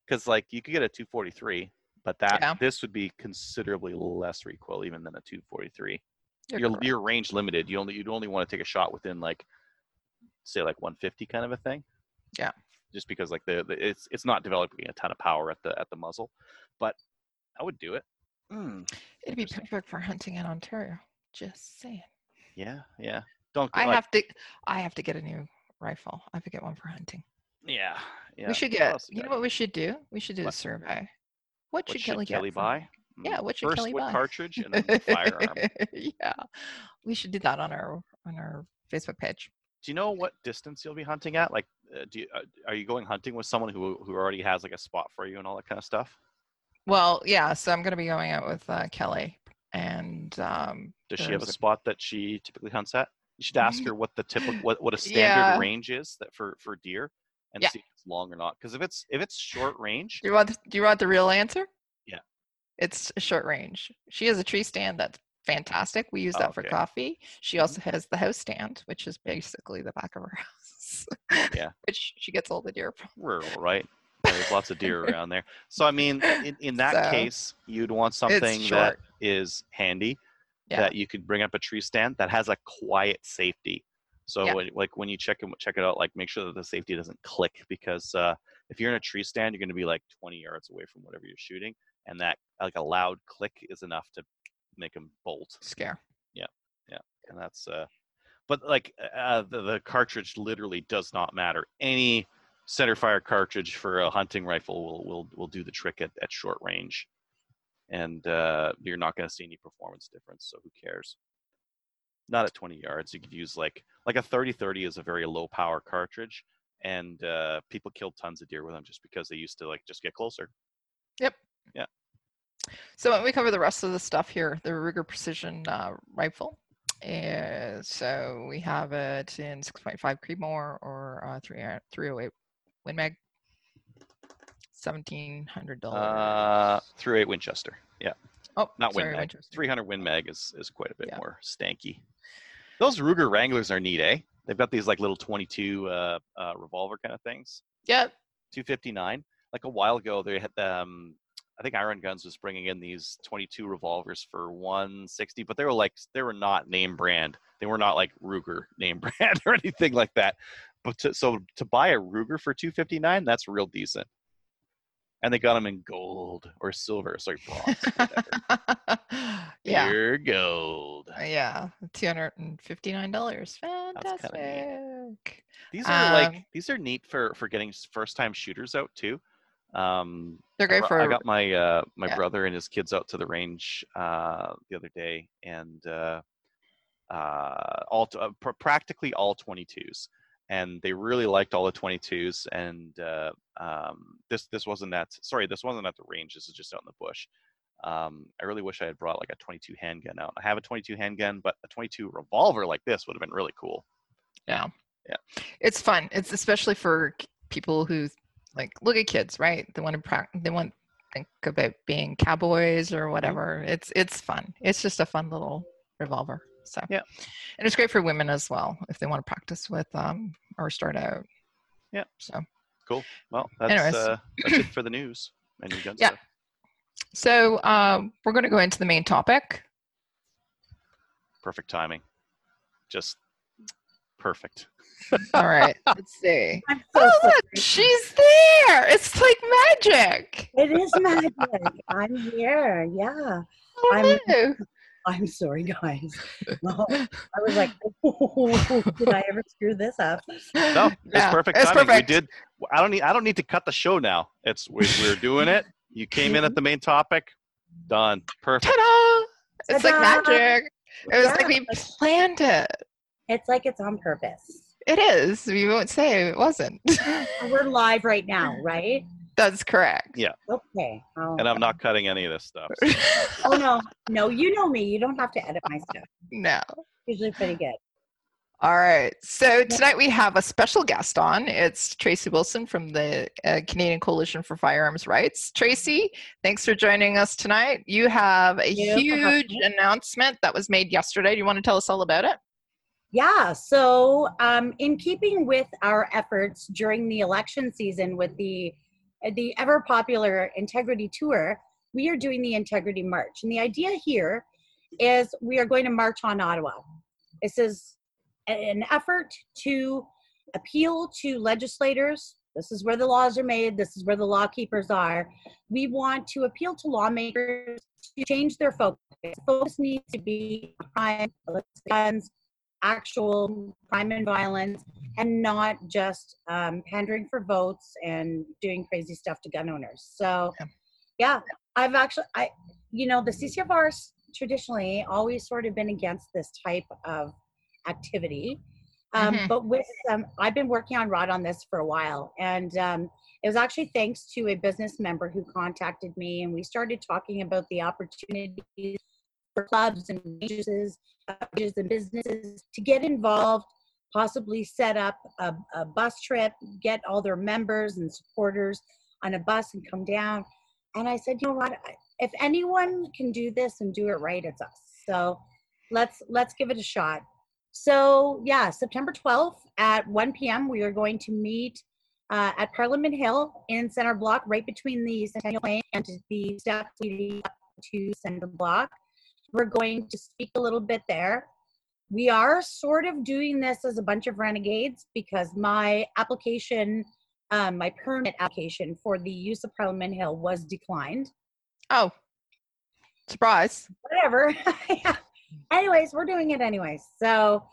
Because, hmm. like, you could get a two forty-three, but that yeah. this would be considerably less recoil even than a two forty-three. You're, you're, you're range limited. You only, you'd only want to take a shot within, like, say like one fifty kind of a thing. Yeah. Just because like the, the it's it's not developing a ton of power at the at the muzzle, but I would do it. Mm, It'd be perfect for hunting in Ontario. Just saying. Yeah, yeah. Don't. I like, have to. I have to get a new rifle. I have to get one for hunting. Yeah, yeah. We should get. Well, you know what we should do? We should do what? a survey. What, what should, should Kelly, Kelly buy? Yeah. What should First Kelly buy? First, cartridge and then the firearm. Yeah. We should do that on our on our Facebook page. Do you know what distance you'll be hunting at? Like, uh, do you, uh, are you going hunting with someone who who already has like a spot for you and all that kind of stuff? Well, yeah. So I'm going to be going out with uh, Kelly. And um, does she have a, a spot that she typically hunts at? You should ask her what the typical what, what a standard yeah. range is that for, for deer, and yeah. see if it's long or not. Because if it's if it's short range, do you want the, do you want the real answer? Yeah, it's short range. She has a tree stand that's fantastic. We use that oh, okay. for coffee. She also has the house stand, which is basically the back of her house. Yeah. Which she gets all the deer from. Rural, right? There's lots of deer around there. So, I mean, in, in that so, case, you'd want something that is handy, yeah. that you could bring up a tree stand that has a quiet safety. So, yeah. when, like, when you check it, check it out, like, make sure that the safety doesn't click, because uh, if you're in a tree stand, you're going to be, like, twenty yards away from whatever you're shooting, and that, like, a loud click is enough to make them bolt. Scare. Yeah, yeah. And that's uh but like uh the, the cartridge literally does not matter. Any center fire cartridge for a hunting rifle will will, will do the trick at, at short range, and uh you're not going to see any performance difference, so who cares. Not at twenty yards. You could use like like a thirty thirty is a very low power cartridge, and uh people killed tons of deer with them just because they used to like just get closer. Yep. Yeah. So when we cover the rest of the stuff here, the Ruger Precision uh, rifle. Uh, so we have it in six point five Creedmoor or uh, three oh eight Win Mag. seventeen hundred dollars. Uh, three oh eight Winchester. Yeah. Oh, not sorry, Win Mag. Winchester. three hundred Win Mag is, is quite a bit yeah. more stanky. Those Ruger Wranglers are neat, eh? They've got these like little twenty-two uh, uh, revolver kind of things. Yep. two fifty-nine. Like a while ago, they had um. I think Iron Guns was bringing in these twenty-two revolvers for one sixty, but they were like, they were not name brand. They were not like Ruger name brand or anything like that. But to, so to buy a Ruger for two fifty-nine, that's real decent. And they got them in gold or silver, sorry, bronze. Whatever. Yeah. Pure gold. Yeah, two hundred fifty-nine dollars. Fantastic. These are um, like these are neat for for getting first-time shooters out too. Um, They're great I, for. I got my uh, my yeah. brother and his kids out to the range uh, the other day, and uh, uh, all uh, pr- practically all twenty-twos, and they really liked all the twenty-twos. And uh, um, this this wasn't at sorry this wasn't at the range. This is just out in the bush. Um, I really wish I had brought like a twenty-two handgun out. I have a twenty-two handgun, but a twenty-two revolver like this would have been really cool. Yeah, yeah, it's fun. It's especially for people who. Like, look at kids, right? They want to practice, they want to think about being cowboys or whatever. It's it's fun. It's just a fun little revolver. So yeah, and it's great for women as well if they want to practice with um or start out. Yeah. So cool. Well, that's uh, that's it for the news and your gun yeah. stuff. So um, we're going to go into the main topic. Perfect timing. Just perfect. All right. Let's see. So oh, look, she's there. It's like magic. It is magic. I'm here. Yeah. Hello. I'm, I'm sorry, guys. No, I was like, oh, did I ever screw this up? No, it's yeah, perfect timing. It's perfect. We did. I don't need. I don't need to cut the show now. It's we, we're doing it. You came in at the main topic. Done. Perfect. Ta-da! It's Ta-da! Like magic. It was yeah, like we planned it. It's like it's on purpose. It is. We won't say it wasn't. We're live right now, right? That's correct. Yeah. Okay. Oh, and I'm not cutting any of this stuff. So. Oh, no. No, you know me. You don't have to edit my stuff. No. Usually pretty good. All right. So tonight we have a special guest on. It's Tracy Wilson from the uh, Canadian Coalition for Firearms Rights. Tracy, thanks for joining us tonight. You have a you huge have announcement that was made yesterday. Do you want to tell us all about it? Yeah, so um, in keeping with our efforts during the election season with the the ever-popular Integrity Tour, we are doing the Integrity March. And the idea here is we are going to march on Ottawa. This is an effort to appeal to legislators. This is where the laws are made. This is where the law keepers are. We want to appeal to lawmakers to change their focus. Focus needs to be on guns, actual crime and violence, and not just um, pandering for votes and doing crazy stuff to gun owners. So yeah, yeah I've actually, I, you know, the C C F R's traditionally always sort of been against this type of activity. Um, mm-hmm. But with, um, I've been working on Rod on this for a while. And um, it was actually thanks to a business member who contacted me, and we started talking about the opportunities for clubs and agencies and businesses to get involved, possibly set up a, a bus trip, get all their members and supporters on a bus and come down. And I said, you know what, if anyone can do this and do it right, it's us. So let's let's give it a shot. So yeah, September twelfth at one p.m. we are going to meet uh, at Parliament Hill in Centre Block, right between the Centennial Lane and the steps leading up to Centre Block. We're going to speak a little bit there. We are sort of doing this as a bunch of renegades because my application, um, my permit application for the use of Parliament Hill was declined. Oh, surprise. Whatever. Anyways, we're doing it anyways. So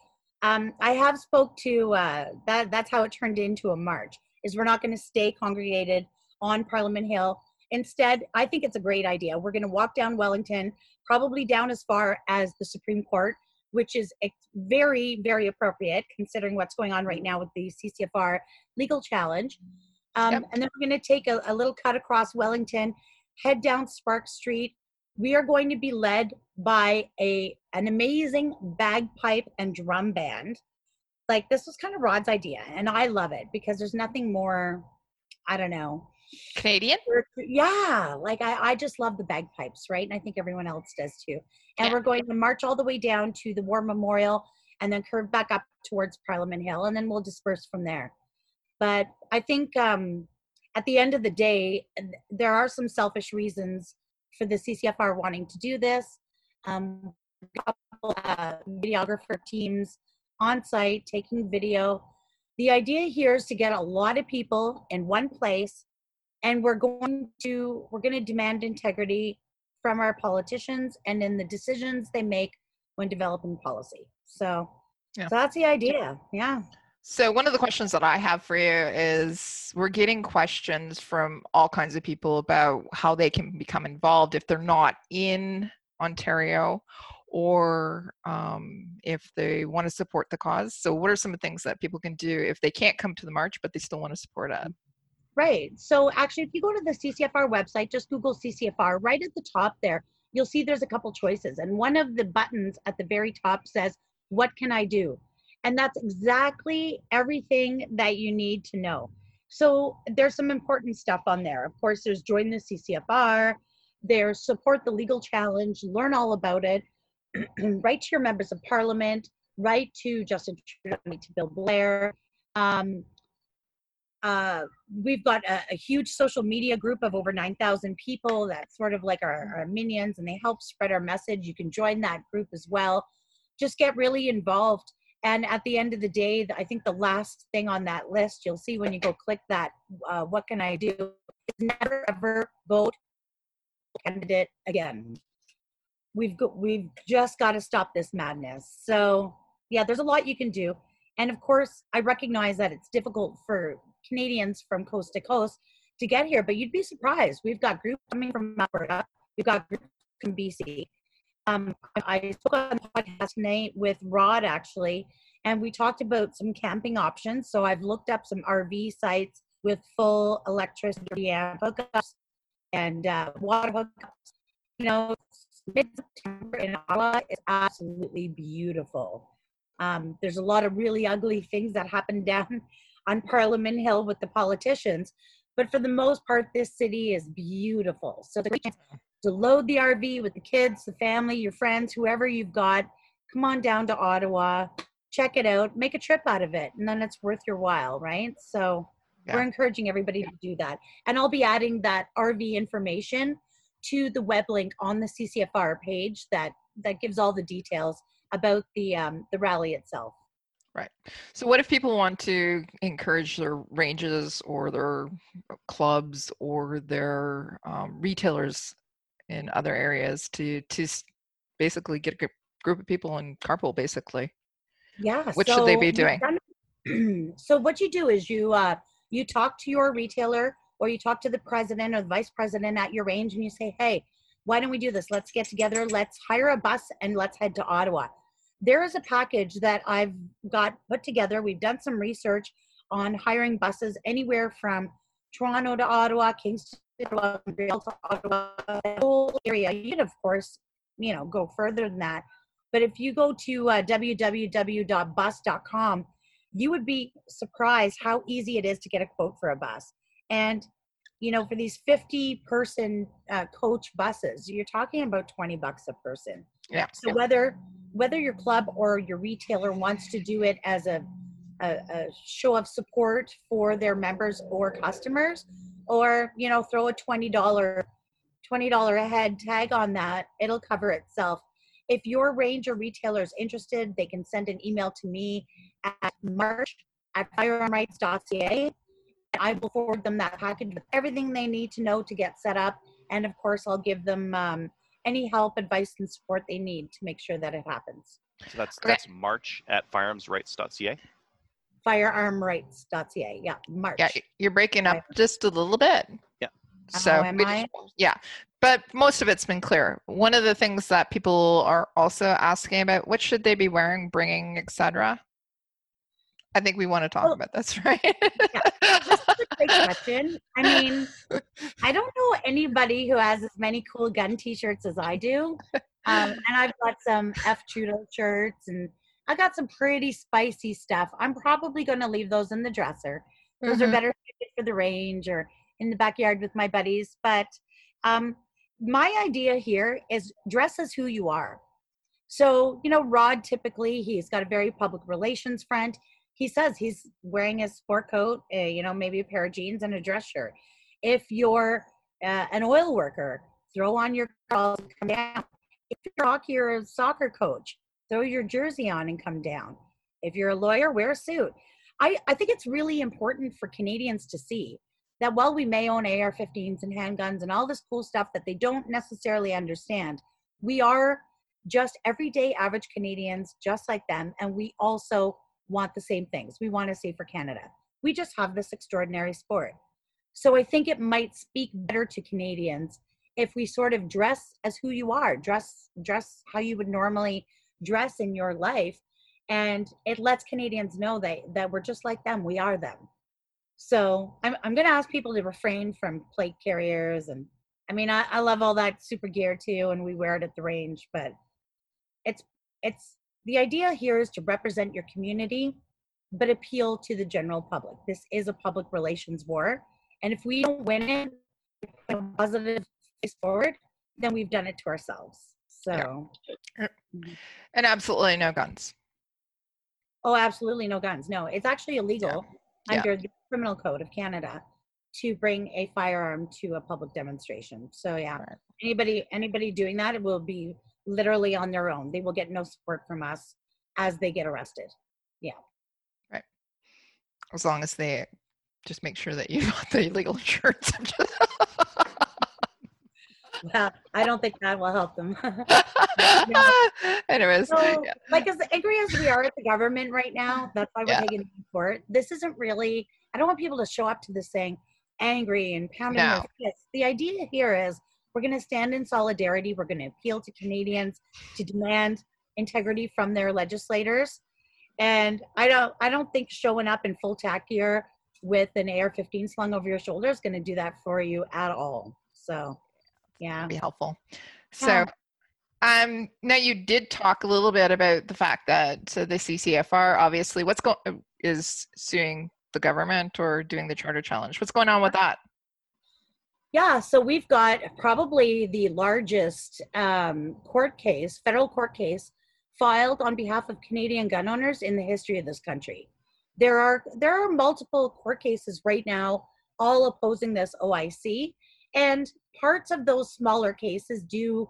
um, I have spoke to, uh, that. that's how it turned into a march, is we're not going to stay congregated on Parliament Hill. Instead, I think it's a great idea. We're going to walk down Wellington, probably down as far as the Supreme Court, which is very, very appropriate considering what's going on right now with the C C F R legal challenge. Um, yep. And then we're going to take a, a little cut across Wellington, head down Spark Street. We are going to be led by a an amazing bagpipe and drum band. Like, this was kind of Rod's idea, and I love it because there's nothing more, I don't know, Canadian? Yeah, like I, I just love the bagpipes, right? And I think everyone else does too. And yeah, we're going to march all the way down to the War Memorial and then curve back up towards Parliament Hill, and then we'll disperse from there. But I think um, at the end of the day, there are some selfish reasons for the C C F R wanting to do this. Um, a couple uh, videographer teams on site taking video. The idea here is to get a lot of people in one place. And we're going to we're going to demand integrity from our politicians and in the decisions they make when developing policy. So, yeah. so that's the idea. Yeah. So one of the questions that I have for you is, we're getting questions from all kinds of people about how they can become involved if they're not in Ontario, or um, if they want to support the cause. So what are some of the things that people can do if they can't come to the march, but they still want to support it? Right. So actually, if you go to the C C F R website, just Google C C F R, right at the top there, you'll see there's a couple choices. And one of the buttons at the very top says, what can I do? And that's exactly everything that you need to know. So there's some important stuff on there. Of course, there's join the C C F R, there's support the legal challenge, learn all about it. write to your members of parliament, write to Justin Trudeau, to Bill Blair. Um, uh, we've got a, a huge social media group of over nine thousand people that's sort of like our, our minions, and they help spread our message. You can join that group as well. Just get really involved. And at the end of the day, I think the last thing on that list, you'll see when you go click that, uh, what can I do, is never ever vote candidate again. We've go- we've just got to stop this madness. So yeah, there's a lot you can do. And of course, I recognize that it's difficult for Canadians from coast to coast to get here, but you'd be surprised. We've got groups coming from Alberta. We've got groups from B C. Um, I spoke on the podcast tonight with Rod, actually, and we talked about some camping options. So I've looked up some R V sites with full electricity and hookups and uh, water hookups. You know, mid-September in Ottawa is absolutely beautiful. Um, there's a lot of really ugly things that happen down on Parliament Hill with the politicians, but for the most part, this city is beautiful. So the to load the R V with the kids, the family, your friends, whoever you've got, come on down to Ottawa, check it out, make a trip out of it, and then it's worth your while, right? So yeah. We're encouraging everybody to do that. And I'll be adding that R V information to the web link on the C C F R page that, that gives all the details about the um, the rally itself. Right. So what if people want to encourage their ranges or their clubs or their um, retailers in other areas to to basically get a group of people in carpool, basically? Yeah. What so should they be doing? So what you do is you uh, you talk to your retailer or you talk to the president or the vice president at your range and you say, hey, why don't we do this? Let's get together. Let's hire a bus and let's head to Ottawa. There is a package that I've got put together. We've done some research on hiring buses anywhere from Toronto to Ottawa, Kingston, Montreal to Ottawa, the whole area. You can, of course, you know, go further than that. But if you go to uh, w w w dot bus dot com, you would be surprised how easy it is to get a quote for a bus. And, you know, for these fifty-person uh, coach buses, you're talking about twenty bucks a person. Yeah. So yeah. whether whether your club or your retailer wants to do it as a, a, a show of support for their members or customers, or, you know, throw a twenty dollars, twenty dollars a head tag on that, it'll cover itself. If your range or retailer is interested, they can send an email to me at march at firearm rights dot c a. I will forward them that package with everything they need to know to get set up. And of course, I'll give them um, any help, advice, and support they need to make sure that it happens. So that's okay. That's March at firearms rights dot c a? firearm rights dot c a, yeah, March. Yeah, you're breaking up just a little bit. Yeah. So, oh, am I? Yeah, but most of it's been clear. One of the things that people are also asking about, what should they be wearing, bringing, et cetera? I think we want to talk well, about this, right? Yeah. Just a great question. I mean, I don't know anybody who has as many cool gun t-shirts as I do. Um, and I've got some F. Trudeau shirts and I got some pretty spicy stuff. I'm probably going to leave those in the dresser. Those mm-hmm. are better for the range or in the backyard with my buddies. But um, my idea here is dress as who you are. So, you know, Rod, typically, he's got a very public relations front. He says he's wearing his sport coat, uh, you know, maybe a pair of jeans and a dress shirt. If you're uh, an oil worker, throw on your calls and come down. If you're a hockey or a soccer coach, throw your jersey on and come down. If you're a lawyer, wear a suit. I, I think it's really important for Canadians to see that while we may own A R fifteens and handguns and all this cool stuff that they don't necessarily understand, we are just everyday average Canadians just like them, and we also want the same things. We want to see for Canada. We just have this extraordinary sport. So I think it might speak better to Canadians if we sort of dress as who you are, dress dress how you would normally dress in your life. And it lets Canadians know that, that we're just like them. We are them. So I'm I'm going to ask people to refrain from plate carriers. And I mean, I, I love all that super gear too, and we wear it at the range, but it's it's the idea here is to represent your community, but appeal to the general public. This is a public relations war. And if we don't win it, put a positive face forward, then we've done it to ourselves. So, yeah. And absolutely no guns. Oh, absolutely no guns. No, it's actually illegal yeah. under yeah. the Criminal Code of Canada to bring a firearm to a public demonstration. So yeah, right. anybody anybody doing that, it will be literally on their own. They will get no support from us as they get arrested. Yeah. Right. As long as they just make sure that you got the legal insurance. Well, I don't think that will help them. Yeah. Anyways. So, yeah. Like, as angry as we are at the government right now, that's why we're yeah. taking it to court. This isn't really, I don't want people to show up to this saying angry and pounding no. their fists. The idea here is we're going to stand in solidarity. We're going to appeal to Canadians to demand integrity from their legislators. And I don't I don't think showing up in full tack gear with an A R fifteen slung over your shoulder is going to do that for you at all. So, yeah. That'd be helpful. Yeah. So, um, now you did talk a little bit about the fact that, so the C C F R, obviously, what's going is suing the government or doing the charter challenge. What's going on with that? Yeah, so we've got probably the largest um, court case, federal court case, filed on behalf of Canadian gun owners in the history of this country. There are there are multiple court cases right now, all opposing this O I C, and parts of those smaller cases do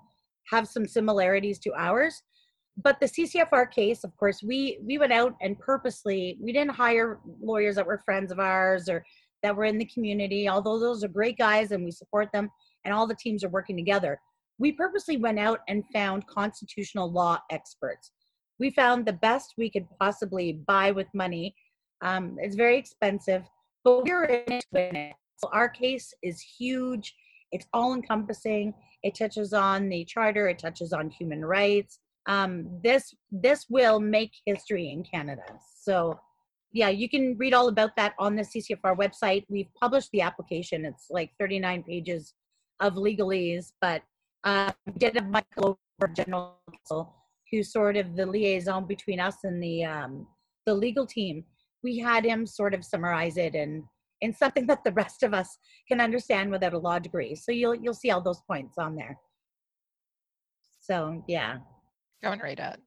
have some similarities to ours. But the C C F R case, of course, we we went out and purposely, we didn't hire lawyers that were friends of ours or that were in the community, although those are great guys and we support them and all the teams are working together. We purposely went out and found constitutional law experts. We found the best we could possibly buy with money. Um, it's very expensive, but we're in it to win it. So our case is huge. It's all encompassing. It touches on the charter. It touches on human rights. Um, this, this will make history in Canada. So yeah, you can read all about that on the C C F R website. We've published the application. It's like thirty-nine pages of legalese, but uh, we did have Michael, our general counsel, who's sort of the liaison between us and the um, the legal team. We had him sort of summarize it and in something that the rest of us can understand without a law degree. So you'll you'll see all those points on there. So yeah, go and read it.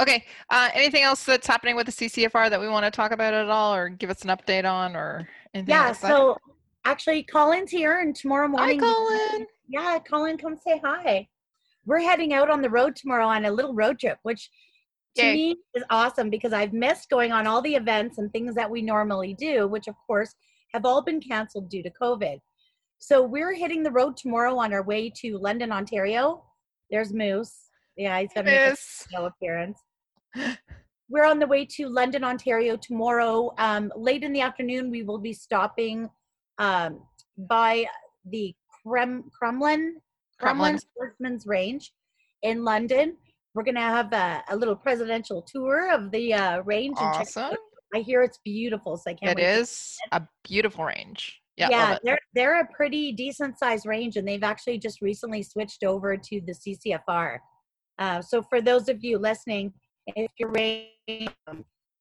Okay. Uh, anything else that's happening with the C C F R that we want to talk about at all, or give us an update on, or anything? Yeah. Like so that? Actually, Colin's here, and tomorrow morning. Hi, Colin. Yeah, Colin, come say hi. We're heading out on the road tomorrow on a little road trip, which to Yay. me is awesome because I've missed going on all the events and things that we normally do, which of course have all been canceled due to COVID. So we're hitting the road tomorrow on our way to London, Ontario. There's Moose. Yeah, he's going to make a appearance. We're on the way to London, Ontario tomorrow. Um, late in the afternoon, we will be stopping um, by the Krem- Kremlin, Kremlin Sportsman's Range in London. We're going to have a, a little presidential tour of the uh, range. Awesome. And I hear it's beautiful, so I can't wait. It is a beautiful range. Yeah, yeah they're, they're a pretty decent sized range, and they've actually just recently switched over to the C C F R. Uh, so for those of you listening, if your range,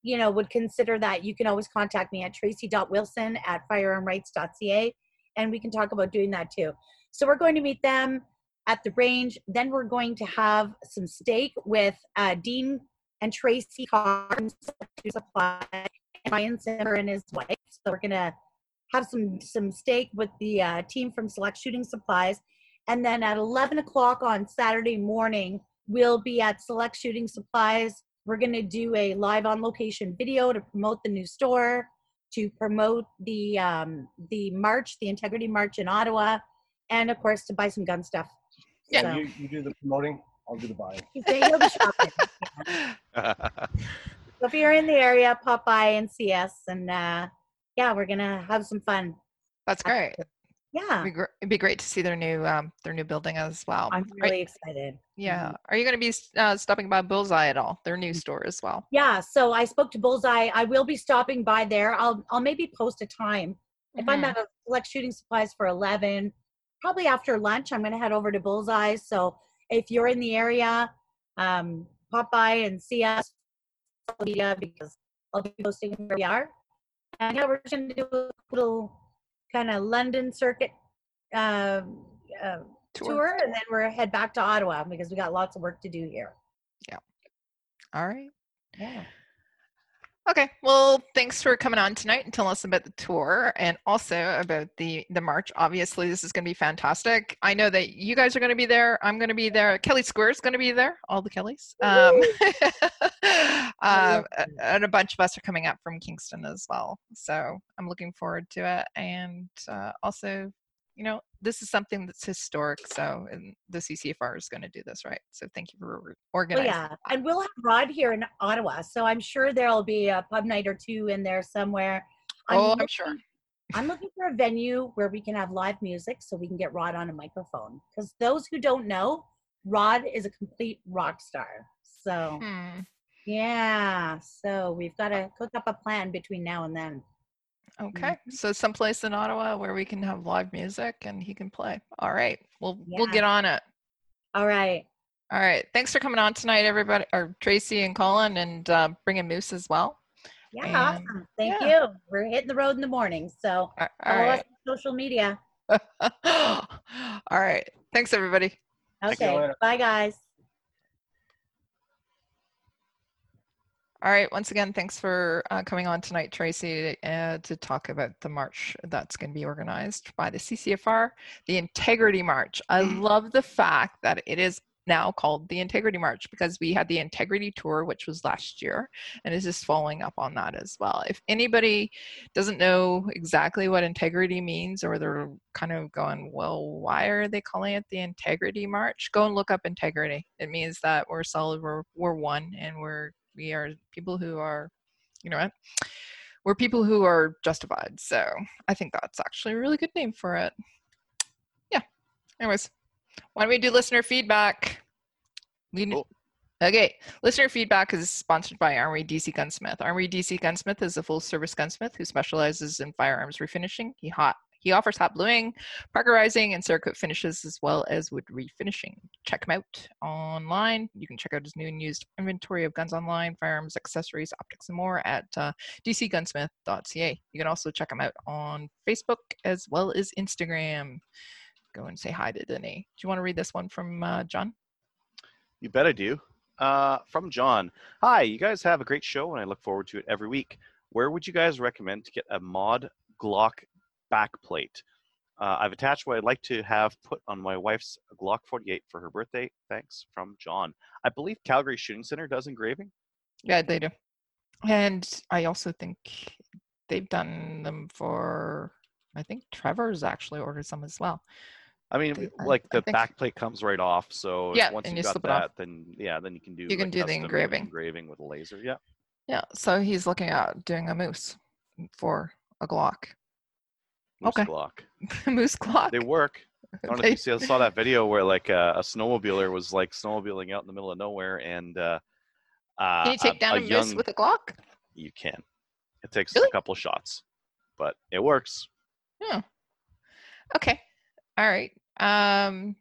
you know, would consider that, you can always contact me at tracy.wilson at firearmrights.ca, and we can talk about doing that too. So we're going to meet them at the range. Then we're going to have some steak with uh, Dean and Tracy Carr and Ryan Simmer and his wife. So we're going to have some, some steak with the uh, team from Select Shooting Supplies. And then at eleven o'clock on Saturday morning, we'll be at Select Shooting Supplies. We're going to do a live on location video to promote the new store, to promote the um, the march, the Integrity March in Ottawa, and of course to buy some gun stuff. Yeah, so. you, you do the promoting, I'll do the buying. You'll be shopping. So if you're in the area, pop by and see us, and uh, yeah, we're gonna have some fun. That's great. Yeah, it'd be, it'd be great to see their new um, their new building as well. I'm really are, excited. Yeah, mm-hmm. Are you going to be uh, stopping by Bullseye at all? Their new store as well. Yeah, so I spoke to Bullseye. I will be stopping by there. I'll I'll maybe post a time. If mm-hmm. I'm at a Select Shooting Supplies for eleven, probably after lunch, I'm going to head over to Bullseye. So if you're in the area, um, pop by and see us because I'll be posting where we are. And yeah, we're just going to do a little kind of London circuit uh, uh, tour. tour and then we're head back to Ottawa because we got lots of work to do here. Yeah. All right. Yeah. Okay. Well, thanks for coming on tonight and telling us about the tour and also about the, the march. Obviously, this is going to be fantastic. I know that you guys are going to be there. I'm going to be there. Kelly Square is going to be there. All the Kellys. Um, um, and a bunch of us are coming up from Kingston as well. So I'm looking forward to it. And uh, also, you know, this is something that's historic. So and the C C F R is going to do this, right? So thank you for organizing. Oh, yeah. And we'll have Rod here in Ottawa. So I'm sure there'll be a pub night or two in there somewhere. I'm oh, looking, I'm sure. I'm looking for a venue where we can have live music so we can get Rod on a microphone. Because those who don't know, Rod is a complete rock star. So, hmm. yeah. So we've got to cook up a plan between now and then. Okay, so someplace in Ottawa where we can have live music and he can play. All right, we'll yeah. we'll get on it. All right. All right. Thanks for coming on tonight, everybody, or Tracy and Colin, and uh, bringing Moose as well. Yeah, and, awesome. Thank yeah. you. We're hitting the road in the morning, so all, all follow right. us on social media. All right. Thanks, everybody. Okay. Bye, guys. All right. Once again, thanks for uh, coming on tonight, Tracy, uh, to talk about the march that's going to be organized by the C C F R, the Integrity March. I love the fact that it is now called the Integrity March because we had the Integrity Tour, which was last year, and it's just following up on that as well. If anybody doesn't know exactly what integrity means, or they're kind of going, well, why are they calling it the Integrity March? Go and look up integrity. It means that we're solid, we're, we're one, and we're We are people who are, you know what, we're people who are justified. So I think that's actually a really good name for it. Yeah. Anyways, why don't we do listener feedback? Lead- cool. Okay. Listener feedback is sponsored by Armory D C Gunsmith. Armory D C Gunsmith is a full-service gunsmith who specializes in firearms refinishing. He hot. He offers hot bluing, parkerizing, and Cerakote finishes, as well as wood refinishing. Check him out online. You can check out his new and used inventory of guns online, firearms, accessories, optics, and more at uh, d c gunsmith dot c a. You can also check him out on Facebook as well as Instagram. Go and say hi to Denny. Do you want to read this one from uh, John? You bet I do. Uh, from John. Hi, you guys have a great show, and I look forward to it every week. Where would you guys recommend to get a mod Glock backplate? Uh, I've attached what I'd like to have put on my wife's Glock forty-eight for her birthday. Thanks, from John. I believe Calgary Shooting Center does engraving. Yeah, they do. And I also think they've done them for, I think Trevor's actually ordered some as well. I mean, they, like I, the I backplate comes right off. So yeah, once you've got that, then yeah, then you can do, you can do the engraving. engraving with a laser. Yeah. Yeah. So he's looking at doing a moose for a Glock. Moose okay. Glock. Moose Glock. They work. I don't know if you saw that video where like uh, a snowmobiler was like snowmobiling out in the middle of nowhere, and uh, uh, can you take a, down a, a moose young... with a Glock? You can. It takes really? a couple of shots, but it works. Yeah. Okay. All right. Um,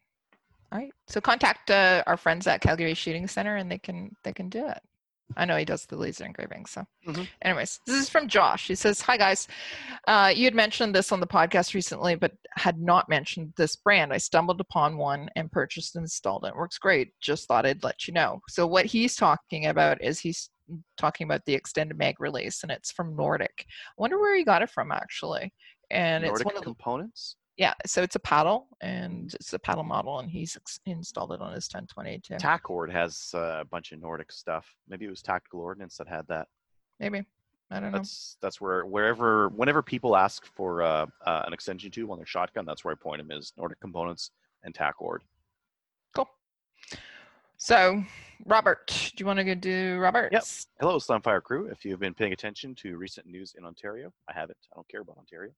all right. So contact uh, our friends at Calgary Shooting Center, and they can they can do it. I know he does the laser engraving. So mm-hmm. anyways, this is from Josh. He says, hi guys. Uh, you had mentioned this on the podcast recently, but had not mentioned this brand. I stumbled upon one and purchased and installed it. It works great. Just thought I'd let you know. So what he's talking about is he's talking about the extended mag release, and it's from Nordic. I wonder where he got it from actually. And Nordic it's one of the components. Yeah. So it's a paddle, and it's a paddle model, and he's ex- installed it on his ten twenty too. Tacord has uh, a bunch of Nordic stuff. Maybe it was Tactical Ordnance that had that. Maybe. I don't know. That's that's where wherever whenever people ask for uh, uh, an extension tube on their shotgun, that's where I point them, is Nordic components and Tacord. Cool. So Robert, do you want to go do Robert? Yes. Hello, Slamfire crew. If you've been paying attention to recent news in Ontario, I haven't. I don't care about Ontario.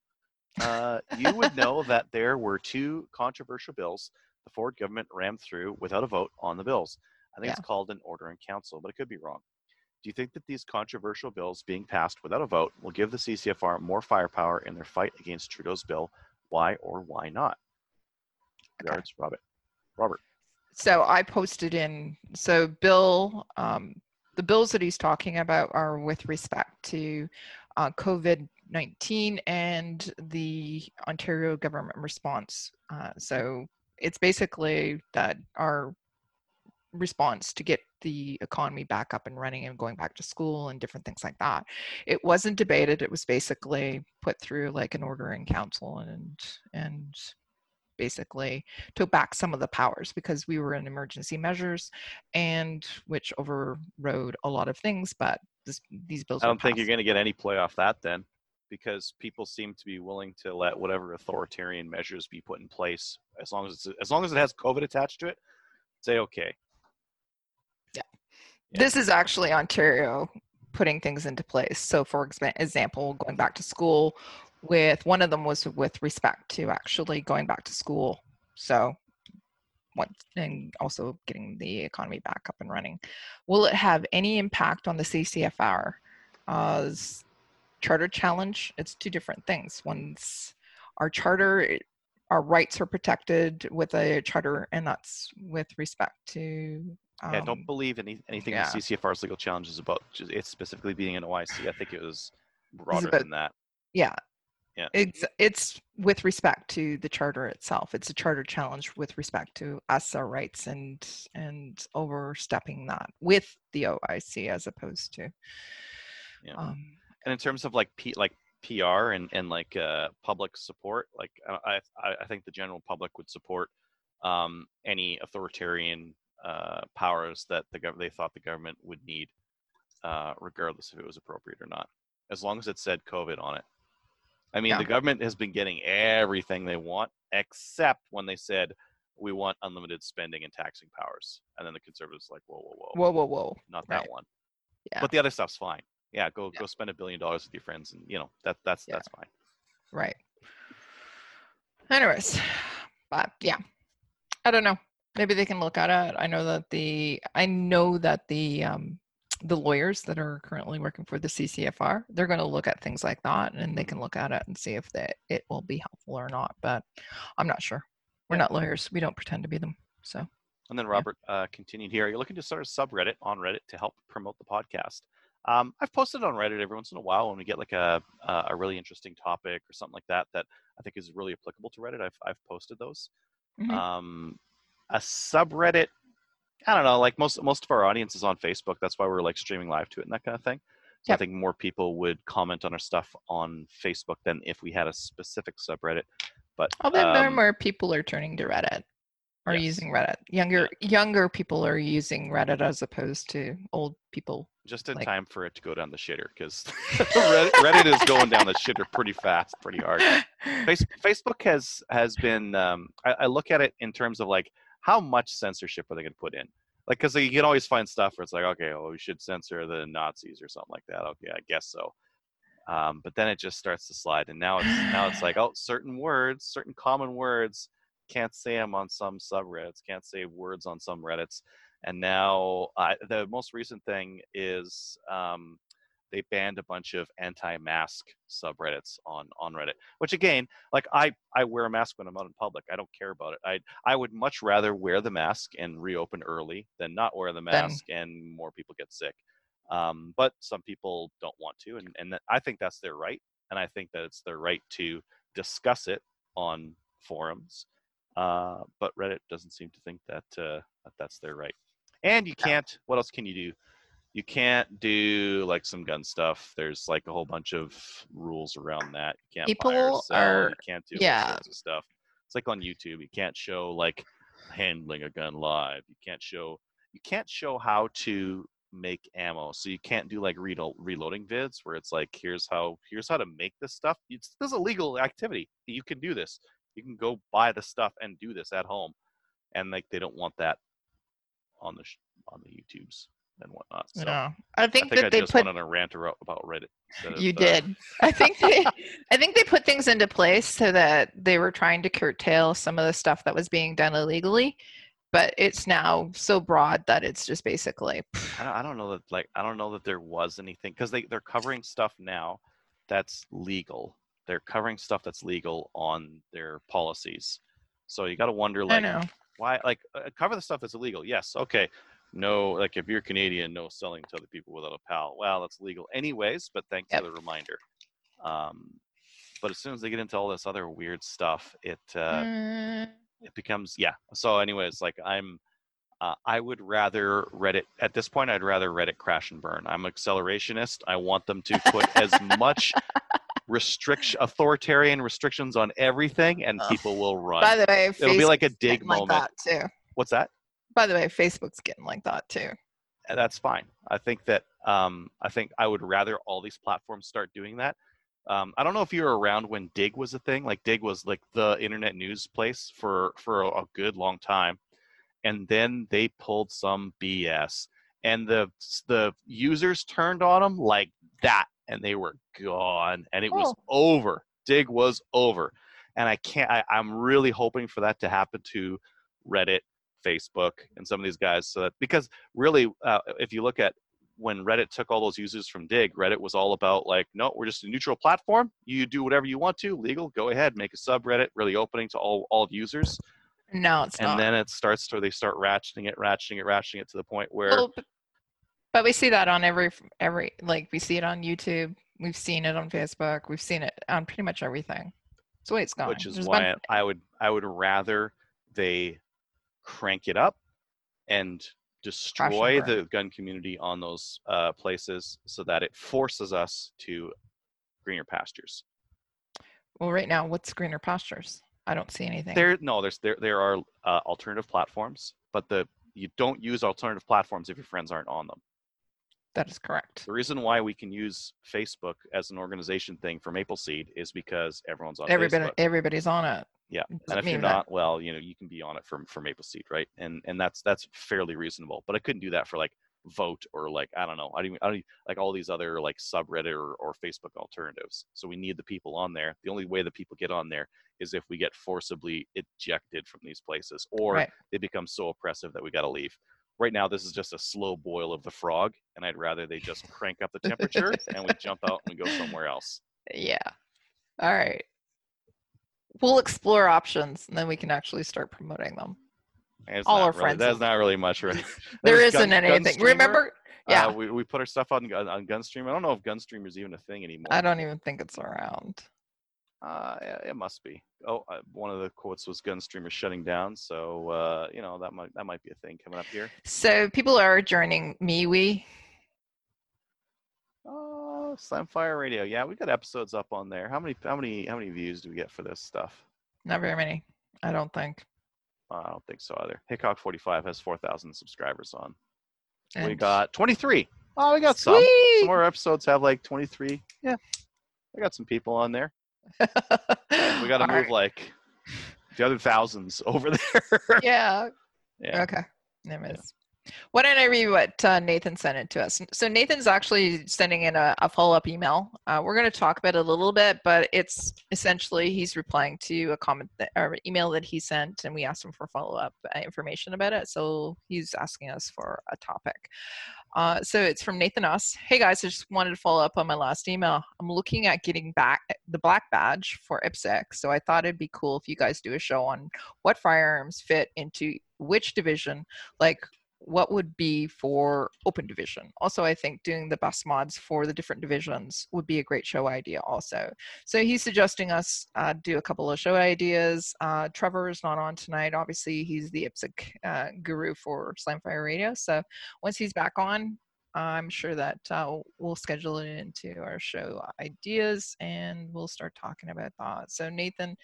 uh, you would know that there were two controversial bills the Ford government rammed through without a vote on the bills. I think yeah. it's called an order in council, but it could be wrong. Do you think that these controversial bills being passed without a vote will give the C C F R more firepower in their fight against Trudeau's bill? Why or why not? Okay. Regards, Robert. Robert. So I posted in, so Bill, um, the bills that he's talking about are with respect to uh, covid nineteen and the Ontario government response. Uh, so it's basically that our response to get the economy back up and running and going back to school and different things like that. It wasn't debated. It was basically put through like an order in council and and basically took back some of the powers because we were in emergency measures, and which overrode a lot of things. But this, these bills. I don't think passed. You're going to get any play off that then, because people seem to be willing to let whatever authoritarian measures be put in place as long as it's, as long as it has COVID attached to it. Say okay. Yeah. This is actually Ontario putting things into place. So for example, going back to school with one of them was with respect to actually going back to school. So once, and also getting the economy back up and running. Will it have any impact on the C C F R? Uh, charter challenge, it's two different things. One's our charter, our rights are protected with a charter, and that's with respect to Yeah, I don't believe any, anything yeah. in C C F R's legal challenges about it specifically being an O I C. I think it was broader about, than that. Yeah. yeah. It's, it's with respect to the charter itself. It's a charter challenge with respect to us, our rights, and and overstepping that with the O I C as opposed to. Yeah. Um, and in terms of like P, like P R and, and like uh, public support, like I, I I think the general public would support um, any authoritarian Uh, powers that the gov- they thought the government would need, uh, regardless if it was appropriate or not, as long as it said COVID on it. I mean, yeah. The government has been getting everything they want, except when they said, we want unlimited spending and taxing powers. And then the Conservatives like, whoa, whoa, whoa. Whoa, whoa, whoa. Not right. that one. Yeah. But the other stuff's fine. Yeah, go yeah. go spend a billion dollars with your friends and, you know, that that's yeah. that's fine. Right. Anyways, but yeah, I don't know. Maybe they can look at it. I know that the I know that the um, the lawyers that are currently working for the C C F R, they're going to look at things like that, and they can look at it and see if that it will be helpful or not. But I'm not sure. We're yeah. not lawyers. We don't pretend to be them. So. And then Robert yeah. uh, continued here. You're looking to start a subreddit on Reddit to help promote the podcast. Um, I've posted on Reddit every once in a while when we get like a a really interesting topic or something like that that I think is really applicable to Reddit. I've I've posted those. Mm-hmm. Um, a subreddit, I don't know, like most most of our audience is on Facebook. That's why we're like streaming live to it and that kind of thing. So yep. I think more people would comment on our stuff on Facebook than if we had a specific subreddit. But I think um, more and more people are turning to Reddit or yes. using Reddit. Younger yeah. younger people are using Reddit as opposed to old people. Just in like... time for it to go down the shitter, because Reddit, Reddit is going down the shitter pretty fast, pretty hard. Face, Facebook has, has been, um, I, I look at it in terms of like, how much censorship are they going to put in? Like, because you can always find stuff where it's like, okay, well, we should censor the Nazis or something like that. Okay, I guess so. Um, but then it just starts to slide, and now it's now it's like, oh, certain words, certain common words, can't say them on some subreddits, can't say words on some Reddits. And now uh, the most recent thing is um, they banned a bunch of anti-mask subreddits on, on Reddit, which again, like I, I wear a mask when I'm out in public. I don't care about it. I I would much rather wear the mask and reopen early than not wear the mask then, and more people get sick. Um, but some people don't want to, and, and I think that's their right. And I think that it's their right to discuss it on forums. Uh, but Reddit doesn't seem to think that, uh, that that's their right. And you can't, what else can you do? You can't do like some gun stuff. There's like a whole bunch of rules around that. You can't People buy or sell. Are, you can't do yeah. all sorts of stuff. It's like on YouTube. You can't show like handling a gun live. You can't show. You can't show how to make ammo. So you can't do like reload reloading vids where it's like here's how here's how to make this stuff. It's, this is a legal activity. You can do this. You can go buy the stuff and do this at home. And like they don't want that on the on the YouTubes. And whatnot. So no, I think, I think that I they just put went on a rant about Reddit. Of, you did. Uh... I think they, I think they put things into place so that they were trying to curtail some of the stuff that was being done illegally, but it's now so broad that it's just basically. I don't, I don't know that like I don't know that there was anything because they they're covering stuff now that's legal. They're covering stuff that's legal on their policies. So you got to wonder like I know. why like uh, cover the stuff that's illegal. Yes, okay. No, like if you're Canadian, no selling to other people without a P A L. Well, that's legal anyways, but thanks yep. for the reminder. Um, but as soon as they get into all this other weird stuff, it uh, mm, it becomes, yeah. So anyways, like I'm, uh, I would rather Reddit, at this point, I'd rather Reddit crash and burn. I'm accelerationist. I want them to put as much restriction, authoritarian restrictions on everything, and oh. people will run. By the way, It'll Facebook's be like a dig moment. Like that too. What's that? By the way, Facebook's getting like that too. And that's fine. I think that, um, I think I would rather all these platforms start doing that. Um, I don't know if you were around when Dig was a thing. Like Dig was like the internet news place for, for a, a good long time. And then they pulled some B S, and the, the users turned on them like that, and they were gone, and it oh. was over. Dig was over. And I can't, I, I'm really hoping for that to happen to Reddit, Facebook, and some of these guys. So that, because really, uh, if you look at when Reddit took all those users from Dig, Reddit was all about like, no, we're just a neutral platform. You do whatever you want to, legal, go ahead, make a subreddit, really opening to all, all users. No, it's and not. And then it starts to, they start ratcheting it, ratcheting it, ratcheting it to the point where. Well, but, but we see that on every, every, like we see it on YouTube. We've seen it on Facebook. We've seen it on pretty much everything. It's the way it's going. Which is There's why been... I would, I would rather they crank it up and destroy the gun community on those uh, places so that it forces us to greener pastures. Well, right now, what's greener pastures? I don't see anything. There, no, there's there there are uh, alternative platforms, but the you don't use alternative platforms if your friends aren't on them. That is correct. The reason why we can use Facebook as an organization thing for Maple Seed is because everyone's on Everybody, Facebook. Everybody's on it. Yeah, Doesn't and if you're not, that. well, you know, you can be on it for for Maple Seed, right? And and that's that's fairly reasonable. But I couldn't do that for like Vote or like I don't know, I don't, even, I don't even, like all these other like subreddit or, or Facebook alternatives. So we need the people on there. The only way the people get on there is if we get forcibly ejected from these places, or right. they become so oppressive that we got to leave. Right now, this is just a slow boil of the frog, and I'd rather they just crank up the temperature and we jump out and we go somewhere else. Yeah. All right. We'll explore options, and then we can actually start promoting them. It's All our really, friends. That's not really much. Right? There There's isn't gun, anything. Gun Remember? Yeah. Uh, we we put our stuff on on Gunstream. I don't know if Gunstream is even a thing anymore. I don't even think it's around. Uh, it must be. Oh, uh, one of the quotes was Gunstream is shutting down. So uh, you know that might that might be a thing coming up here. So people are joining MeWe. Oh, Slamfire Radio. Yeah, we got episodes up on there. How many how many how many views do we get for this stuff? Not very many, I don't think. I don't think so either. Hickok forty-five has four thousand subscribers on. And we got twenty-three. Oh, we got sweet. some. Some more episodes have like twenty-three. Yeah. I got some people on there. We got to move right. like the other thousands over there. Yeah. yeah. Okay. There it is. Yeah. Why don't I read what uh, Nathan sent it to us? So Nathan's actually sending in a, a follow-up email. Uh, we're going to talk about it a little bit, but it's essentially he's replying to a comment that, or email that he sent, and we asked him for follow-up uh, information about it. So he's asking us for a topic. Uh, so it's from Nathan Us. Hey guys, I just wanted to follow up on my last email. I'm looking at getting back the black badge for I P S C, so I thought it'd be cool if you guys do a show on what firearms fit into which division, like what would be for open division. Also, I think doing the best mods for the different divisions would be a great show idea also. So he's suggesting us uh, do a couple of show ideas. Uh, Trevor is not on tonight. Obviously, he's the I P S C uh, guru for Slamfire Radio. So once he's back on, I'm sure that uh, we'll schedule it into our show ideas and we'll start talking about that. So Nathan,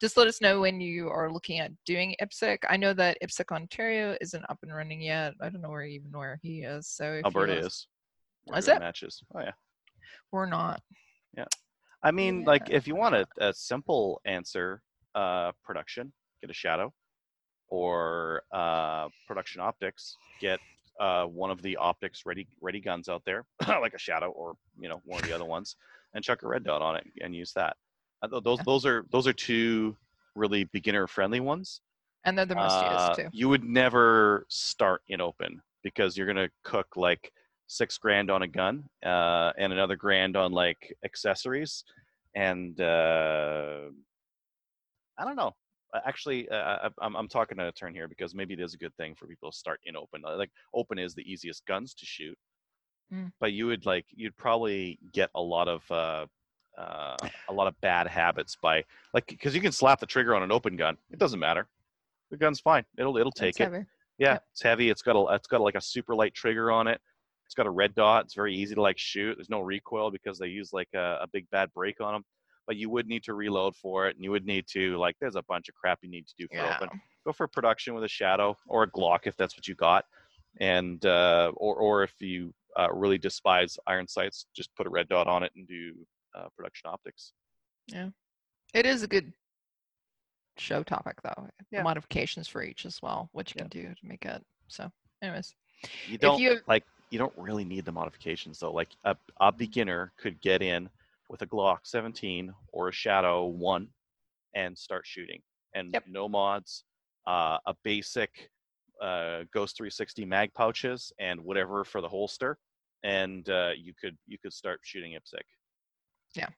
just let us know when you are looking at doing I P S C. I know that I P S C Ontario isn't up and running yet. I don't know where even where he is. So if Alberta you know, is. We're is it? Matches. Oh yeah. We're not. Yeah. I mean, yeah. like if you want a, a simple answer, uh, production, get a shadow, or uh, production optics, get uh, one of the optics ready ready guns out there, like a shadow or you know one of the other ones, and chuck a red dot on it and use that. Those yeah. those are those are two really beginner friendly ones, and they're the most uh, used too. You would never start in open because you're gonna cook like six grand on a gun uh, and another grand on like accessories, and uh, I don't know. Actually, uh, I'm I'm talking out of turn here because maybe it is a good thing for people to start in open. Like open is the easiest guns to shoot, mm. but you would like you'd probably get a lot of. Uh, Uh, a lot of bad habits by like because you can slap the trigger on an open gun, it doesn't matter, the gun's fine. It'll it'll take it's it. Heavy. Yeah, yep. It's heavy. It's got a it's got a, like a super light trigger on it. It's got a red dot. It's very easy to like shoot. There's no recoil because they use like a, a big bad break on them. But you would need to reload for it, and you would need to like. There's a bunch of crap you need to do for yeah. open. Go for production with a Shadow or a Glock if that's what you got, and uh, or or if you uh, really despise iron sights, just put a red dot on it and do uh, production optics. Yeah, it is a good show topic though. Yeah. Modifications for each as well, what you yeah. can do to make it. So, anyways, you don't if you... like you don't really need the modifications though. Like a a beginner could get in with a Glock seventeen or a Shadow one and start shooting and yep. no mods, uh, a basic uh, Ghost three sixty mag pouches and whatever for the holster. And uh, you could, you could start shooting I P S C. Yeah.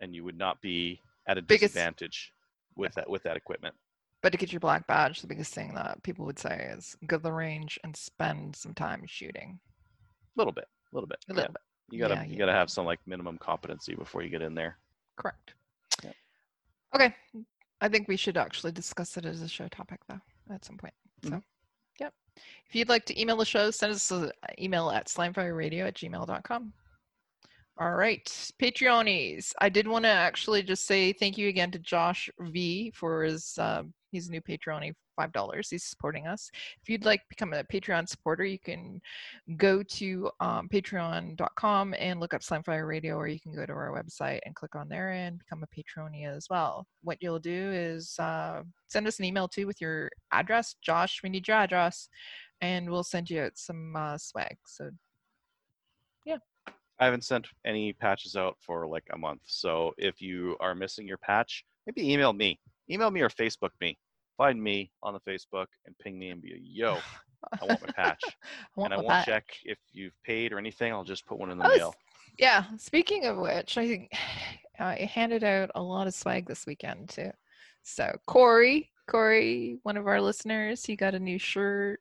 And you would not be at a biggest, disadvantage with that, with that equipment. But to get your black badge, the biggest thing that people would say is go to the range and spend some time shooting. A little bit, a little bit. A little yeah. bit. You gotta yeah, you yeah. gotta have some like minimum competency before you get in there. Correct. Yeah. Okay, I think we should actually discuss it as a show topic though at some point. So, mm-hmm. yep. Yeah. If you'd like to email the show, send us an email at slamfire radio at gmail dot com. All right, Patreonies. I did want to actually just say thank you again to Josh V for his. Um, He's a new Patreon, five dollars. He's supporting us. If you'd like to become a Patreon supporter, you can go to um, patreon dot com and look up Slamfire Radio, or you can go to our website and click on there and become a Patreon as well. What you'll do is uh, send us an email, too, with your address. Josh, we need your address, and we'll send you out some uh, swag. So, yeah. I haven't sent any patches out for, like, a month. So if you are missing your patch, maybe email me. Email me or Facebook me. Find me on the Facebook and ping me and be a yo. I want my patch. I want and I won't patch. Check if you've paid or anything. I'll just put one in the was, mail. Yeah. Speaking of which, I think I handed out a lot of swag this weekend too. So Corey, Corey, one of our listeners, he got a new shirt.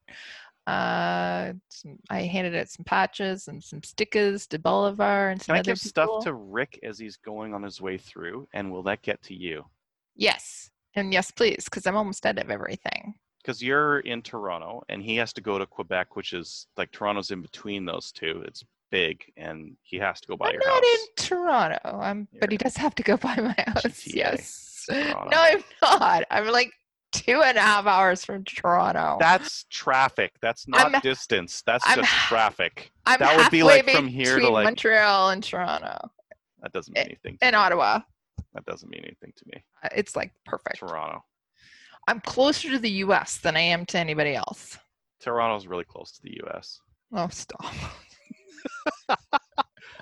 Uh, some, I handed out some patches and some stickers to Bolivar and some Can other I give people. Stuff to Rick as he's going on his way through? And will that get to you? Yes. And yes, please, because I'm almost out of everything. Because you're in Toronto, and he has to go to Quebec, which is, like, Toronto's in between those two. It's big, and he has to go by I'm your house. I'm not in Toronto, I'm, but he does have to go by my house, G T A, yes. Toronto. No, I'm not. I'm, like, two and a half hours from Toronto. That's traffic. That's not I'm, distance. That's I'm, just traffic. I'm that would be, like, from here to, like... Montreal and Toronto. That doesn't mean anything. And Ottawa. That doesn't mean anything to me. It's like perfect. Toronto. I'm closer to the U S than I am to anybody else. Toronto's really close to the U S. Oh, stop.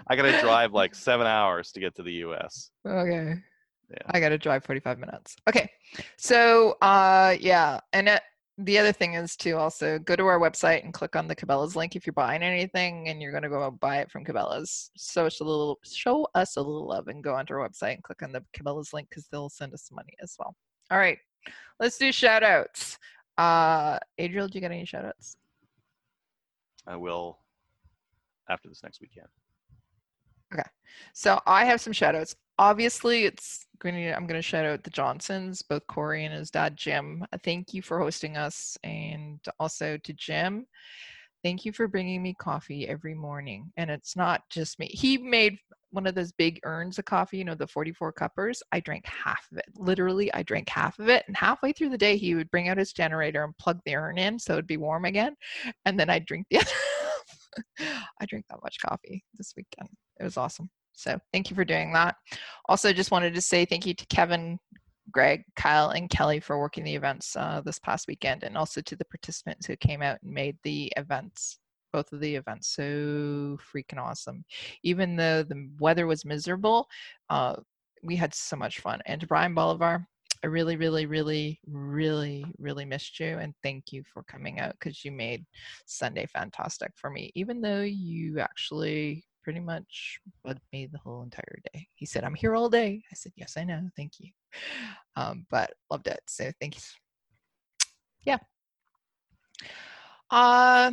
I got to drive like seven hours to get to the U S. Okay. Yeah. I got to drive forty-five minutes. Okay. So, uh, yeah. And it, the other thing is to also go to our website and click on the Cabela's link if you're buying anything and you're going to go buy it from Cabela's. So it's a little, show us a little love and go onto our website and click on the Cabela's link because they'll send us money as well. All right. Let's do shout outs. Uh, Adriel, do you get any shout outs? I will after this next weekend. Okay. So I have some shout outs. Obviously, it's going to, I'm going to shout out the Johnsons, both Corey and his dad, Jim. Thank you for hosting us. And also to Jim, thank you for bringing me coffee every morning. And it's not just me. He made one of those big urns of coffee, you know, the forty-four cuppers. I drank half of it. Literally, I drank half of it. And halfway through the day, he would bring out his generator and plug the urn in so it'd be warm again. And then I'd drink the other. I drank that much coffee this weekend. It was awesome. So thank you for doing that. Also, just wanted to say thank you to Kevin, Greg, Kyle, and Kelly for working the events uh, this past weekend, and also to the participants who came out and made the events, both of the events, so freaking awesome. Even though the weather was miserable, uh, we had so much fun. And to Brian Bolivar, I really, really, really, really, really missed you, and thank you for coming out because you made Sunday fantastic for me, even though you actually... pretty much bugged me the whole entire day. He said, I'm here all day. I said, yes, I know. Thank you. Um, but loved it. So thank you. Yeah. Uh,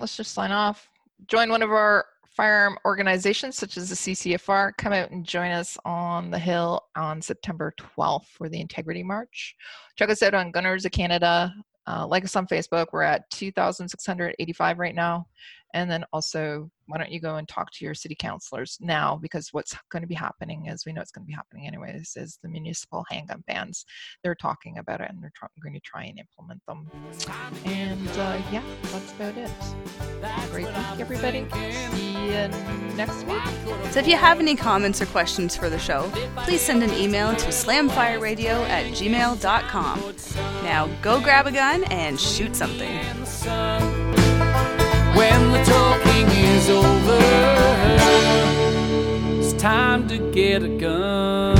let's just sign off. Join one of our firearm organizations such as the C C F R, come out and join us on the Hill on September twelfth for the Integrity March. Check us out on Gunners of Canada. Uh, like us on Facebook. We're at two thousand six hundred eighty-five right now. And then also, why don't you go and talk to your city councilors now, because what's going to be happening, as we know it's going to be happening anyways, is the municipal handgun bans. They're talking about it and they're tra- going to try and implement them. And uh, yeah, that's about it. That's Great week, everybody. Thinking. See you next week. So if you have any comments or questions for the show, please send an email to slamfireradio at gmail dot com. Now go grab a gun and shoot something. When the talking is over, it's time to get a gun.